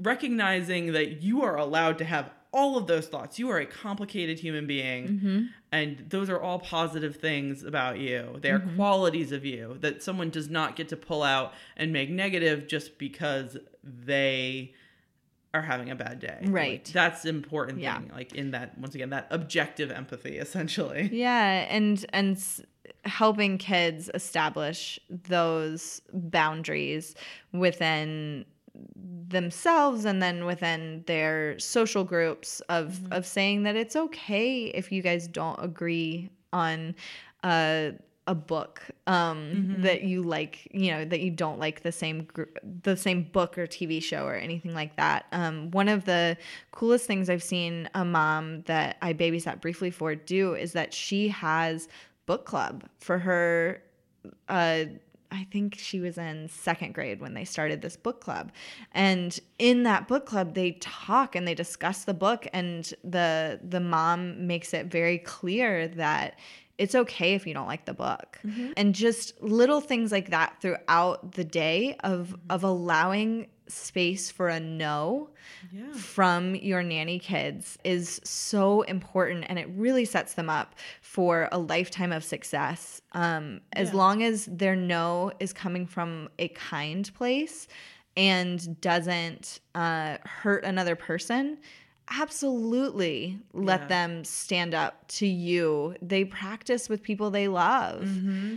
recognizing that you are allowed to have all of those thoughts. You are a complicated human being mm-hmm. and those are all positive things about you. They are mm-hmm. qualities of you that someone does not get to pull out and make negative just because they are having a bad day. Right. Like, that's an important yeah. thing. Like in that, once again, that objective empathy essentially. Yeah. And, and helping kids establish those boundaries within themselves and then within their social groups of mm-hmm. of saying that it's okay if you guys don't agree on uh a book um, mm-hmm. that you like, you know, that you don't like the same gr- the same book or T V show or anything like that. Um, one of the coolest things I've seen a mom that I babysat briefly for do is that she has book club for her. Uh, I think she was in second grade when they started this book club. And in that book club, they talk and they discuss the book, and the the mom makes it very clear that it's okay if you don't like the book. Mm-hmm. And just little things like that throughout the day of mm-hmm. of allowing space for a no yeah. from your nanny kids is so important, and it really sets them up for a lifetime of success. Um, yeah. As long as their no is coming from a kind place and doesn't uh, hurt another person, absolutely let yeah. them stand up to you. They practice with people they love. Mm-hmm.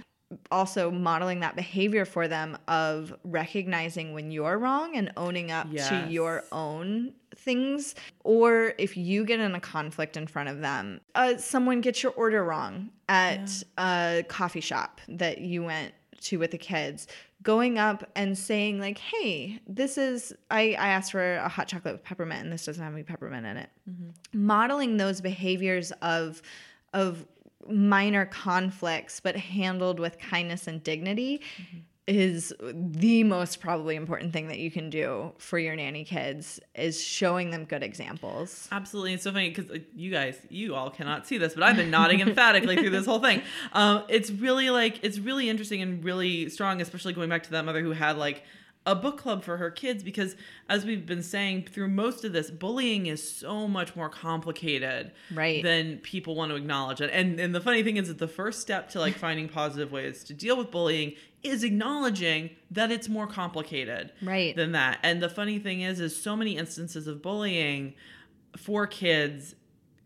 Also modeling that behavior for them of recognizing when you're wrong and owning up yes. to your own things. Or if you get in a conflict in front of them, uh, someone gets your order wrong at yeah. a coffee shop that you went to with the kids, going up and saying like, hey, this is, I, I asked for a hot chocolate with peppermint and this doesn't have any peppermint in it. Mm-hmm. Modeling those behaviors of, of minor conflicts, but handled with kindness and dignity mm-hmm. is the most probably important thing that you can do for your nanny kids, is showing them good examples. Absolutely. It's so funny because you guys, you all cannot see this, but I've been nodding emphatically through this whole thing. Um, it's really like, it's really interesting and really strong, especially going back to that mother who had like a book club for her kids, because as we've been saying through most of this, bullying is so much more complicated right. than people want to acknowledge it. And and the funny thing is that the first step to like finding positive ways to deal with bullying is acknowledging that it's more complicated right. than that. And the funny thing is, is so many instances of bullying for kids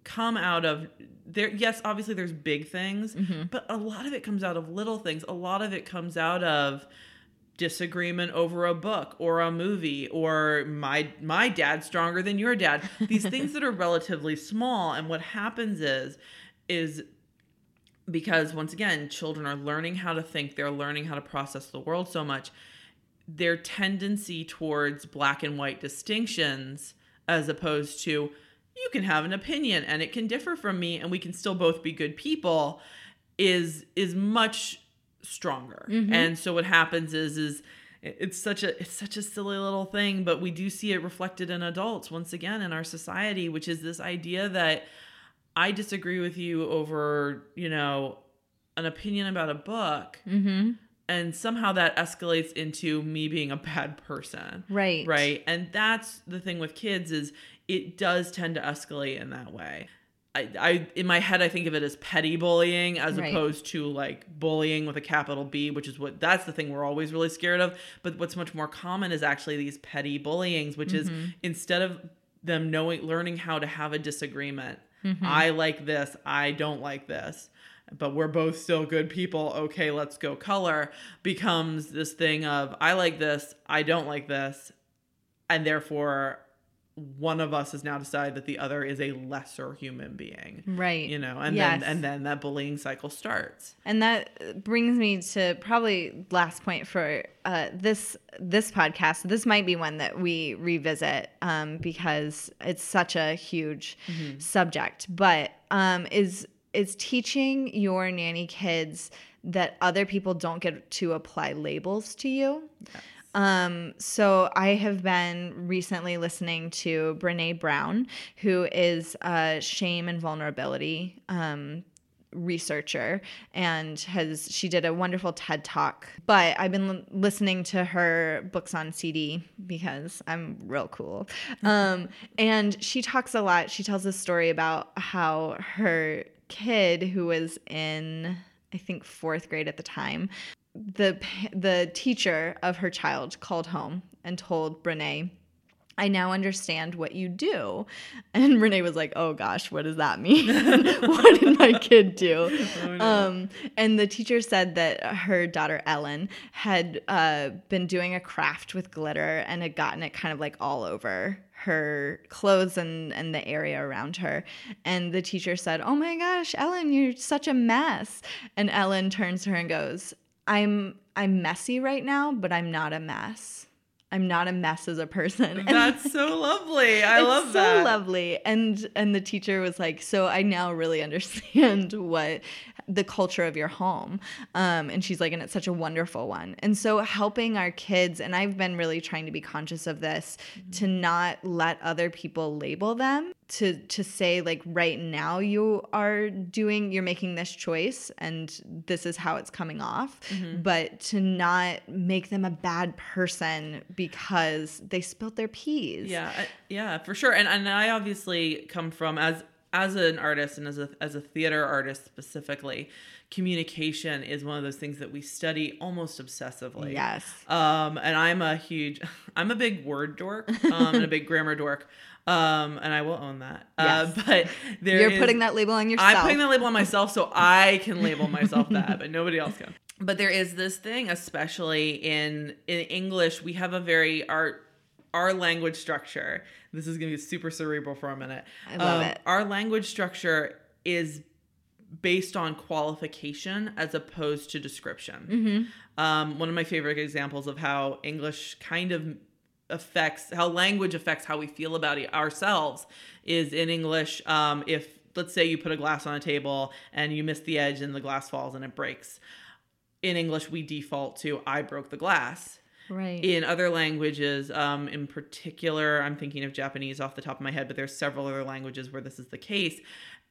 come out of there. Yes, obviously there's big things, mm-hmm. but a lot of it comes out of little things. A lot of it comes out of disagreement over a book or a movie or my my dad's stronger than your dad, these things that are relatively small. And what happens is is because once again, children are learning how to think, they're learning how to process the world so much, their tendency towards black and white distinctions as opposed to you can have an opinion and it can differ from me and we can still both be good people is is much stronger. Mm-hmm. And so what happens is is it's such a it's such a silly little thing, but we do see it reflected in adults once again in our society, which is this idea that I disagree with you over, you know, an opinion about a book. Mm-hmm. And somehow that escalates into me being a bad person. Right. Right. And that's the thing with kids, is it does tend to escalate in that way. I, I, in my head, I think of it as petty bullying as right. opposed to like bullying with a capital B, which is what, that's the thing we're always really scared of. But what's much more common is actually these petty bullyings, which mm-hmm. is instead of them knowing, learning how to have a disagreement. Mm-hmm. I like this. I don't like this, but we're both still good people. Okay. Let's go color becomes this thing of, I like this. I don't like this. And therefore one of us has now decided that the other is a lesser human being. Right. You know, and yes. then and then that bullying cycle starts. And that brings me to probably last point for uh, this this podcast. This might be one that we revisit um, because it's such a huge mm-hmm. subject. But um, is is teaching your nanny kids that other people don't get to apply labels to you. Yes. Um, so I have been recently listening to Brené Brown, who is a shame and vulnerability, um, researcher, and has, she did a wonderful TED Talk, but I've been l- listening to her books on C D because I'm real cool. Um, and she talks a lot. She tells a story about how her kid, who was in, I think, fourth grade at the time, the the teacher of her child called home and told Brené I now understand what you do. And Renee was like, oh gosh, what does that mean? What did my kid do? Oh, no. Um, and the teacher said that her daughter Ellen had uh, been doing a craft with glitter and had gotten it kind of like all over her clothes and, and the area around her. And the teacher said, oh my gosh, Ellen, you're such a mess. And Ellen turns to her and goes, I'm I'm messy right now, but I'm not a mess. I'm not a mess as a person. And that's so lovely. I love that. It's so lovely. And and the teacher was like, so I now really understand what the culture of your home. Um, and she's like, and it's such a wonderful one. And so helping our kids, and I've been really trying to be conscious of this, mm-hmm. to not let other people label them, to to say like, right now you are doing, you're making this choice and this is how it's coming off. Mm-hmm. But to not make them a bad person because they spilled their peas. Yeah, I, yeah, for sure. And and I obviously come from, as as an artist and as a as a theater artist specifically, communication is one of those things that we study almost obsessively. Yes. Um, and I'm a huge, I'm a big word dork um, and a big grammar dork. Um, and I will own that. Yes. Uh, but there You're is, putting that label on yourself. I'm putting that label on myself so I can label myself that, but nobody else can. But there is this thing, especially in in English, we have a very our our language structure. This is going to be super cerebral for a minute. I love um, it. Our language structure is based on qualification as opposed to description. Mm-hmm. Um, one of my favorite examples of how English kind of affects how language affects how we feel about it ourselves is in English. Um, if let's say you put a glass on a table and you miss the edge and the glass falls and it breaks. In English, we default to, I broke the glass. Right. In other languages, um, in particular, I'm thinking of Japanese off the top of my head, but there's several other languages where this is the case.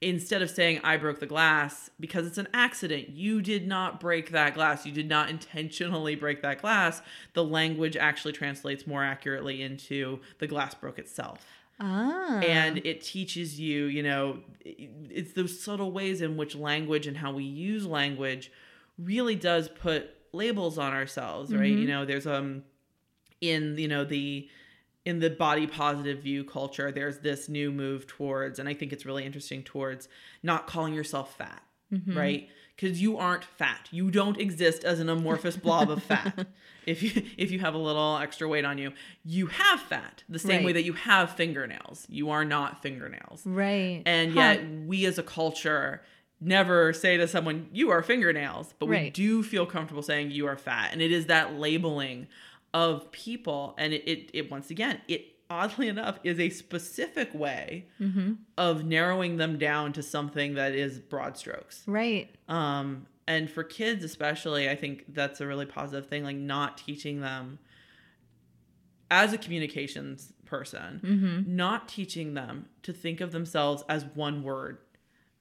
Instead of saying, I broke the glass, because it's an accident, you did not break that glass. You did not intentionally break that glass. The language actually translates more accurately into the glass broke itself. Ah. And it teaches you, you know, it's those subtle ways in which language and how we use language really does put labels on ourselves, right? Mm-hmm. You know, there's, um, in, you know, the, in the body positive view culture, there's this new move towards, and I think it's really interesting, towards not calling yourself fat, mm-hmm. right? Because you aren't fat. You don't exist as an amorphous blob of fat. If you, if you have a little extra weight on you, you have fat the same right. way that you have fingernails. You are not fingernails. Right. And huh. yet we as a culture never say to someone, you are fingernails, but right. we do feel comfortable saying you are fat. And it is that labeling of people. And it, it, it once again, it oddly enough is a specific way mm-hmm. of narrowing them down to something that is broad strokes. Right. Um, and for kids especially, I think that's a really positive thing, like not teaching them as a communications person, mm-hmm. not teaching them to think of themselves as one word.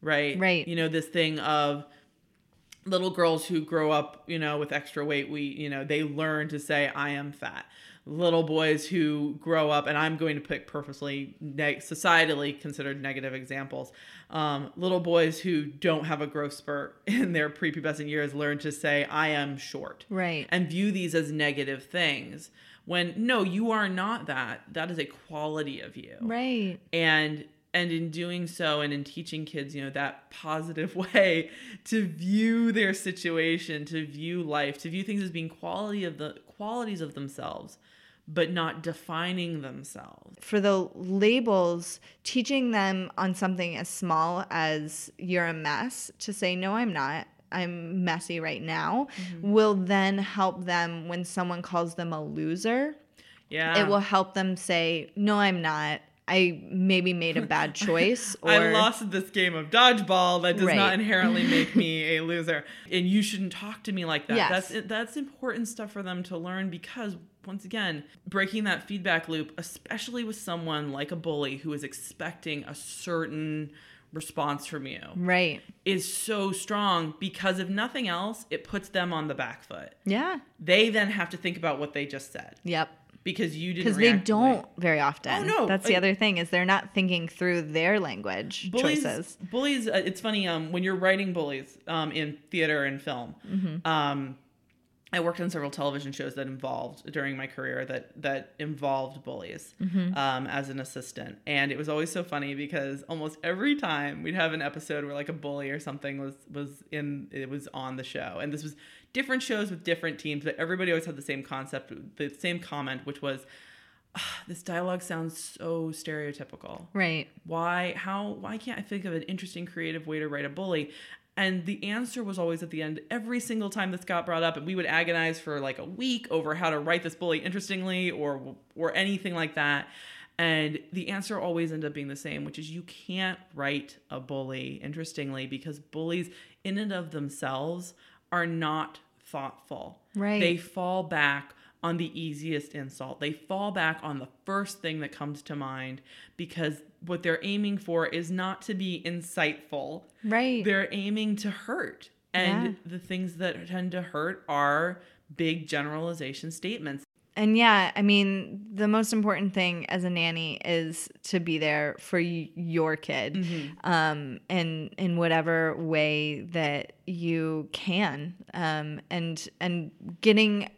Right. Right. You know, this thing of little girls who grow up, you know, with extra weight, we, you know, they learn to say, I am fat. Little boys who grow up, and I'm going to pick purposely neg- societally considered negative examples. Um, little boys who don't have a growth spurt in their prepubescent years learn to say, I am short. Right. And view these as negative things when, no, you are not that. That is a quality of you. Right. And And in doing so and in teaching kids, you know, that positive way to view their situation, to view life, to view things as being quality of the qualities of themselves, but not defining themselves. For the labels, teaching them on something as small as you're a mess to say, no, I'm not. I'm messy right now, mm-hmm. will then help them when someone calls them a loser. Yeah. It will help them say, no, I'm not. I maybe made a bad choice. Or I lost this game of dodgeball. That does right. not inherently make me a loser. And you shouldn't talk to me like that. Yes. That's that's important stuff for them to learn because, once again, breaking that feedback loop, especially with someone like a bully who is expecting a certain response from you, right, is so strong because if nothing else, it puts them on the back foot. Yeah. They then have to think about what they just said. Yep. Because you didn't. Because they don't right. very often. Oh no! That's the I, other thing is they're not thinking through their language bullies, choices. Bullies. Uh, it's funny um, when you're writing bullies um, in theater and film. Mm-hmm. Um, I worked on several television shows that involved during my career that that involved bullies mm-hmm. um, as an assistant. And it was always so funny because almost every time we'd have an episode where like a bully or something was was in it was on the show. And this was different shows with different teams, but everybody always had the same concept, the same comment, which was, this dialogue sounds so stereotypical. Right. Why, how, why can't I think of an interesting, creative way to write a bully? And the answer was always at the end, every single time this got brought up, and we would agonize for like a week over how to write this bully interestingly or, or anything like that. And the answer always ended up being the same, which is you can't write a bully interestingly because bullies in and of themselves are not thoughtful. Right. They fall back on the easiest insult. They fall back on the first thing that comes to mind because what they're aiming for is not to be insightful. Right. They're aiming to hurt. And yeah. the things that tend to hurt are big generalization statements. And yeah, I mean, the most important thing as a nanny is to be there for y- your kid mm-hmm. um, and in whatever way that you can. Um, and and getting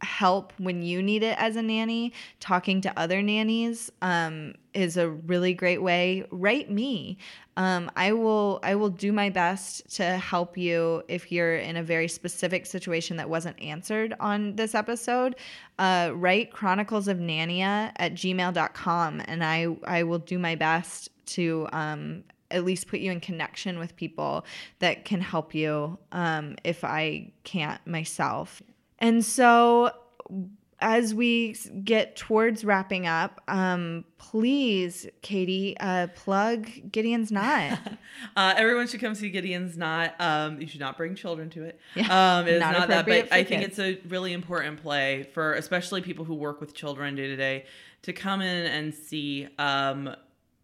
help when you need it as a nanny, talking to other nannies um, is a really great way. Write me. Um, I will I will do my best to help you if you're in a very specific situation that wasn't answered on this episode. Uh, write chronicles of nania at gmail dot com and I, I will do my best to um, at least put you in connection with people that can help you um, if I can't myself. And so as we get towards wrapping up, um, please, Katie, uh, plug Gideon's Knot. uh, everyone should come see Gideon's Knot. Um, you should not bring children to it. Yeah, um, it is not, not that, but I think kids. It's a really important play for especially people who work with children day to day to come in and see. Um,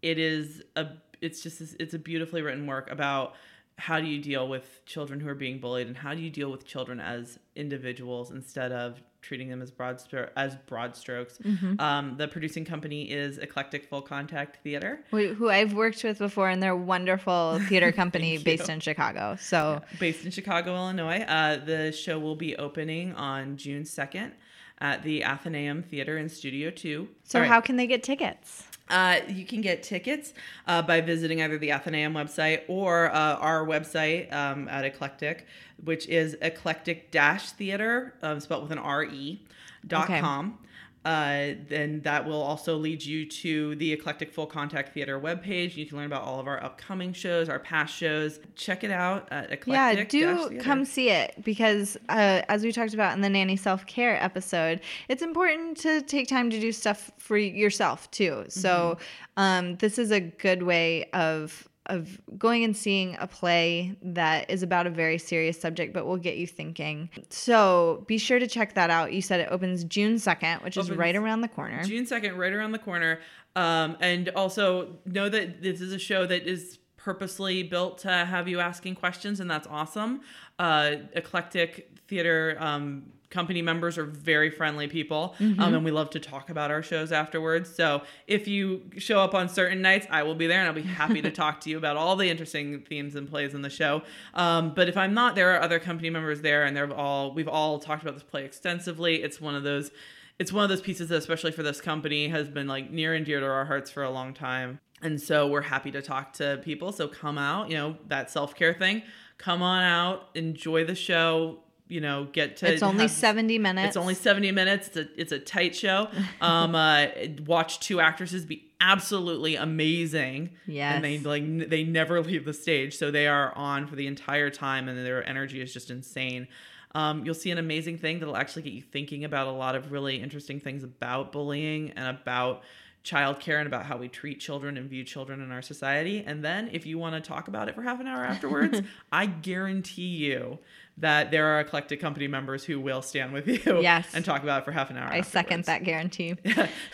it is a, it's just, it's a beautifully written work about how do you deal with children who are being bullied and how do you deal with children as individuals instead of treating them as broad, stro- as broad strokes. Mm-hmm. Um, the producing company is Eclectic Full Contact Theater. Who, who I've worked with before, and they're a wonderful theater company based you. in Chicago. So yeah. Based in Chicago, Illinois. Uh, the show will be opening on June second at the Athenaeum Theater in Studio two. So right. How can they get tickets? Uh, you can get tickets uh, by visiting either the Athenaeum website or uh, our website um, at Eclectic, which is eclectic dash theater, um, spelled with an R-E, dot okay. com. Uh, then that will also lead you to the Eclectic Full Contact Theater webpage. You can learn about all of our upcoming shows, our past shows. Check it out at Eclectic. Yeah, do come see it because uh, as we talked about in the Nanny Self-Care episode, it's important to take time to do stuff for yourself too. So mm-hmm. um, this is a good way of of going and seeing a play that is about a very serious subject, but will get you thinking. So be sure to check that out. You said it opens June second, which opens is right around the corner. June second, right around the corner. Um, and also know that this is a show that is purposely built to have you asking questions, and that's awesome. Uh, Eclectic Theater um, company members are very friendly people, mm-hmm. um, and we love to talk about our shows afterwards. So if you show up on certain nights, I will be there, and I'll be happy to talk to you about all the interesting themes and plays in the show. Um, but if I'm not, there are other company members there, and they're all we've all talked about this play extensively. It's one of those, it's one of those pieces that, especially for this company, has been like near and dear to our hearts for a long time. And so we're happy to talk to people. So come out, you know, that self-care thing. Come on out, enjoy the show, you know, get to... It's only have, seventy minutes. It's only seventy minutes. It's a, it's a tight show. Um, uh, watch two actresses be absolutely amazing. Yes. And they, like, they never leave the stage. So they are on for the entire time, and their energy is just insane. Um, you'll see an amazing thing that'll actually get you thinking about a lot of really interesting things about bullying and about childcare and about how we treat children and view children in our society. And then if you want to talk about it for half an hour afterwards, I guarantee you that there are Eclectic company members who will stand with you yes. and talk about it for half an hour I afterwards. Second that guarantee.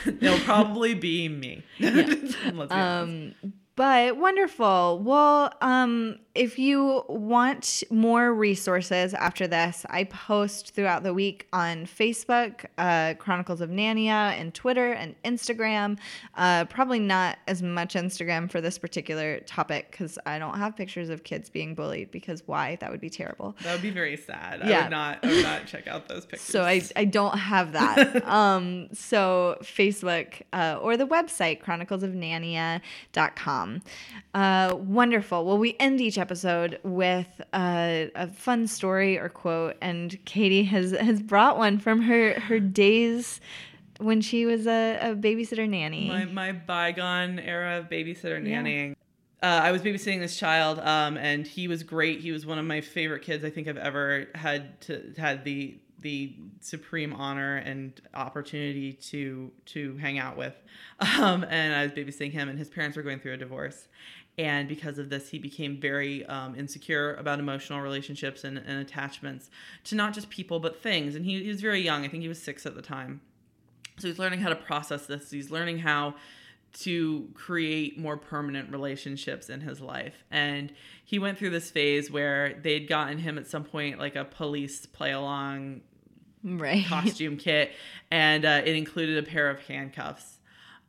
It'll probably be me. Yeah. Let's be um, but wonderful. Well, um, If you want more resources after this, I post throughout the week on Facebook, uh, Chronicles of Narnia, and Twitter and Instagram. Uh, probably not as much Instagram for this particular topic because I don't have pictures of kids being bullied, because why? That would be terrible. That would be very sad. Yeah. I would not, I would not check out those pictures. So I, I don't have that. um, so Facebook uh, or the website, chronicles of narnia dot com. Uh, wonderful. Well, we end each episode with a, a fun story or quote, and Katie has, has brought one from her, her days when she was a, a babysitter nanny. My, my bygone era of babysitter nannying. Yeah. Uh, I was babysitting this child, um, and he was great. He was one of my favorite kids I think I've ever had to had the the supreme honor and opportunity to to hang out with. Um, and I was babysitting him, and his parents were going through a divorce. And because of this, he became very um, insecure about emotional relationships and, and attachments to not just people, but things. And he, he was very young. I think he was six at the time. So he's learning how to process this. He's learning how to create more permanent relationships in his life. And he went through this phase where they'd gotten him at some point like a police play-along right. costume kit. And uh, it included a pair of handcuffs.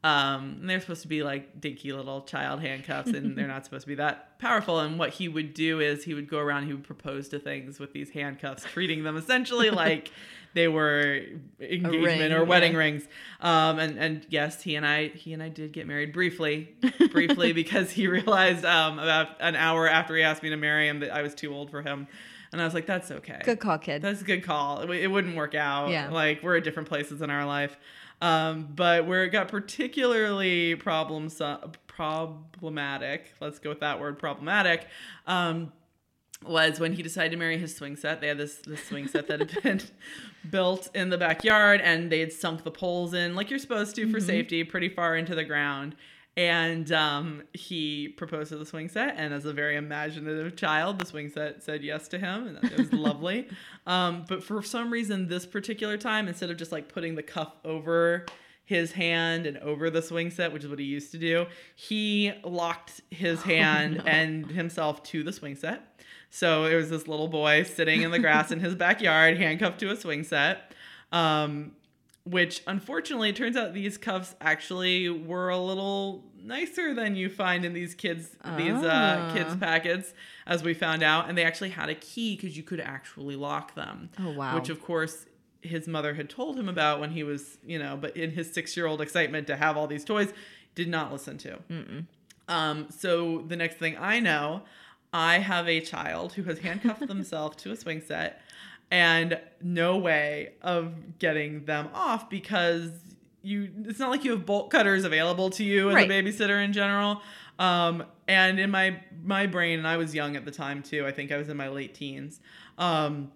Um, and they're supposed to be like dinky little child handcuffs, and they're not supposed to be that powerful. And what he would do is he would go around, he would propose to things with these handcuffs, treating them essentially like they were engagement ring, or wedding yeah. rings. Um, and, and yes, he and I, he and I did get married briefly, briefly, because he realized, um, about an hour after he asked me to marry him that I was too old for him. And I was like, that's okay. Good call, kid. That's a good call. It, it wouldn't work out. Yeah. Like, we're at different places in our life. Um, but where it got particularly problem problematic, let's go with that word, problematic, um, was when he decided to marry his swing set. They had this, this swing set that had been built in the backyard, and they had sunk the poles in, like you're supposed to for mm-hmm. safety, pretty far into the ground. And um, he proposed to the swing set, and as a very imaginative child, the swing set said yes to him, and it was lovely. Um, but for some reason, this particular time, instead of just like putting the cuff over his hand and over the swing set, which is what he used to do, he locked his hand oh, no. and himself to the swing set. So it was this little boy sitting in the grass in his backyard, handcuffed to a swing set. Um, Which, unfortunately, it turns out these cuffs actually were a little nicer than you find in these kids oh. these uh, kids packets, as we found out. And they actually had a key because you could actually lock them. Oh, wow. Which, of course, his mother had told him about when he was, you know, but in his six-year-old excitement to have all these toys, did not listen to. Mm-mm. Um, so the next thing I know, I have a child who has handcuffed themselves to a swing set. And no way of getting them off, because you it's not like you have bolt cutters available to you as right. a babysitter in general. Um, and in my my brain, and I was young at the time too, I think I was in my late teens, um,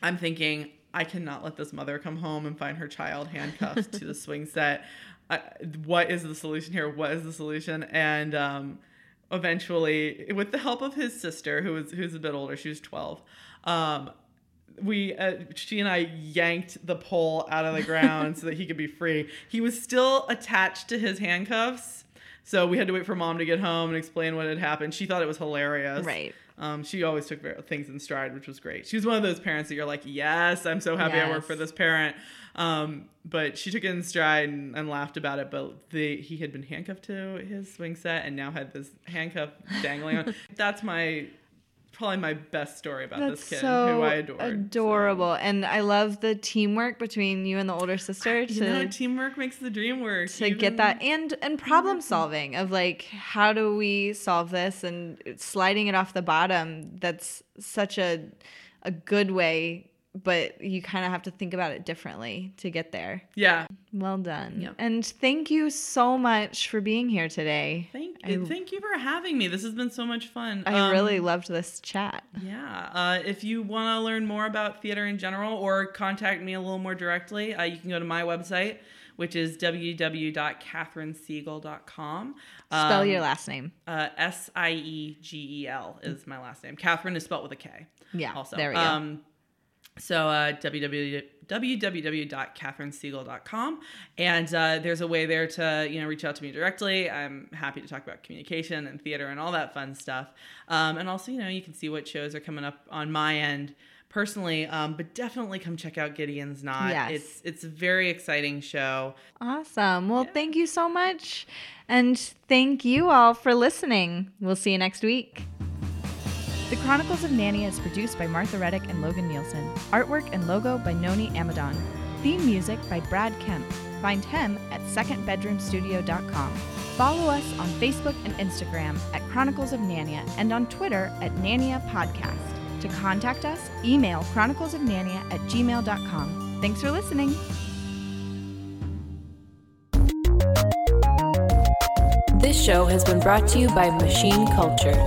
I'm thinking, I cannot let this mother come home and find her child handcuffed to the swing set. I, what is the solution here? What is the solution? And um, eventually, with the help of his sister, who was who's a bit older, she was twelve, um, We, uh, she and I yanked the pole out of the ground so that he could be free. He was still attached to his handcuffs, so we had to wait for mom to get home and explain what had happened. She thought it was hilarious. Right. Um, she always took things in stride, which was great. She was one of those parents that you're like, yes, I'm so happy yes. I work for this parent. Um, but she took it in stride and, and laughed about it. But the, he had been handcuffed to his swing set and now had this handcuff dangling on. That's my... probably my best story about That's this kid so who I adored. Adorable. So. And I love the teamwork between you and the older sister. To, you know, teamwork makes the dream work. To Even get that and and problem solving of like, how do we solve this, and sliding it off the bottom. That's such a a good way, but you kind of have to think about it differently to get there. Yeah. Well done. Yep. And thank you so much for being here today. Thank you. I, thank you for having me. This has been so much fun. I um, really loved this chat. Yeah. Uh, if you want to learn more about theater in general or contact me a little more directly, uh, you can go to my website, which is w w w dot katherine siegel dot com. Um, Spell your last name. Uh, S I E G E L is my last name. Katherine is spelled with a K. Yeah, also. There we go. Um, So uh, w w w dot katherine siegel dot com. And uh, there's a way there to, you know, reach out to me directly. I'm happy to talk about communication and theater and all that fun stuff. Um, and also, you know, you can see what shows are coming up on my end personally. Um, but definitely come check out Gideon's Knot. Yes. It's, it's a very exciting show. Awesome. Well, yeah. Thank you so much. And thank you all for listening. We'll see you next week. The Chronicles of Nanny is produced by Martha Reddick and Logan Nielsen. Artwork and logo by Noni Amadon. Theme music by Brad Kemp. Find him at second bedroom studio dot com. Follow us on Facebook and Instagram at Chronicles of Nania and on Twitter at Nania Podcast. To contact us, email chronicles of nania at gmail dot com. Thanks for listening. This show has been brought to you by Machine Culture.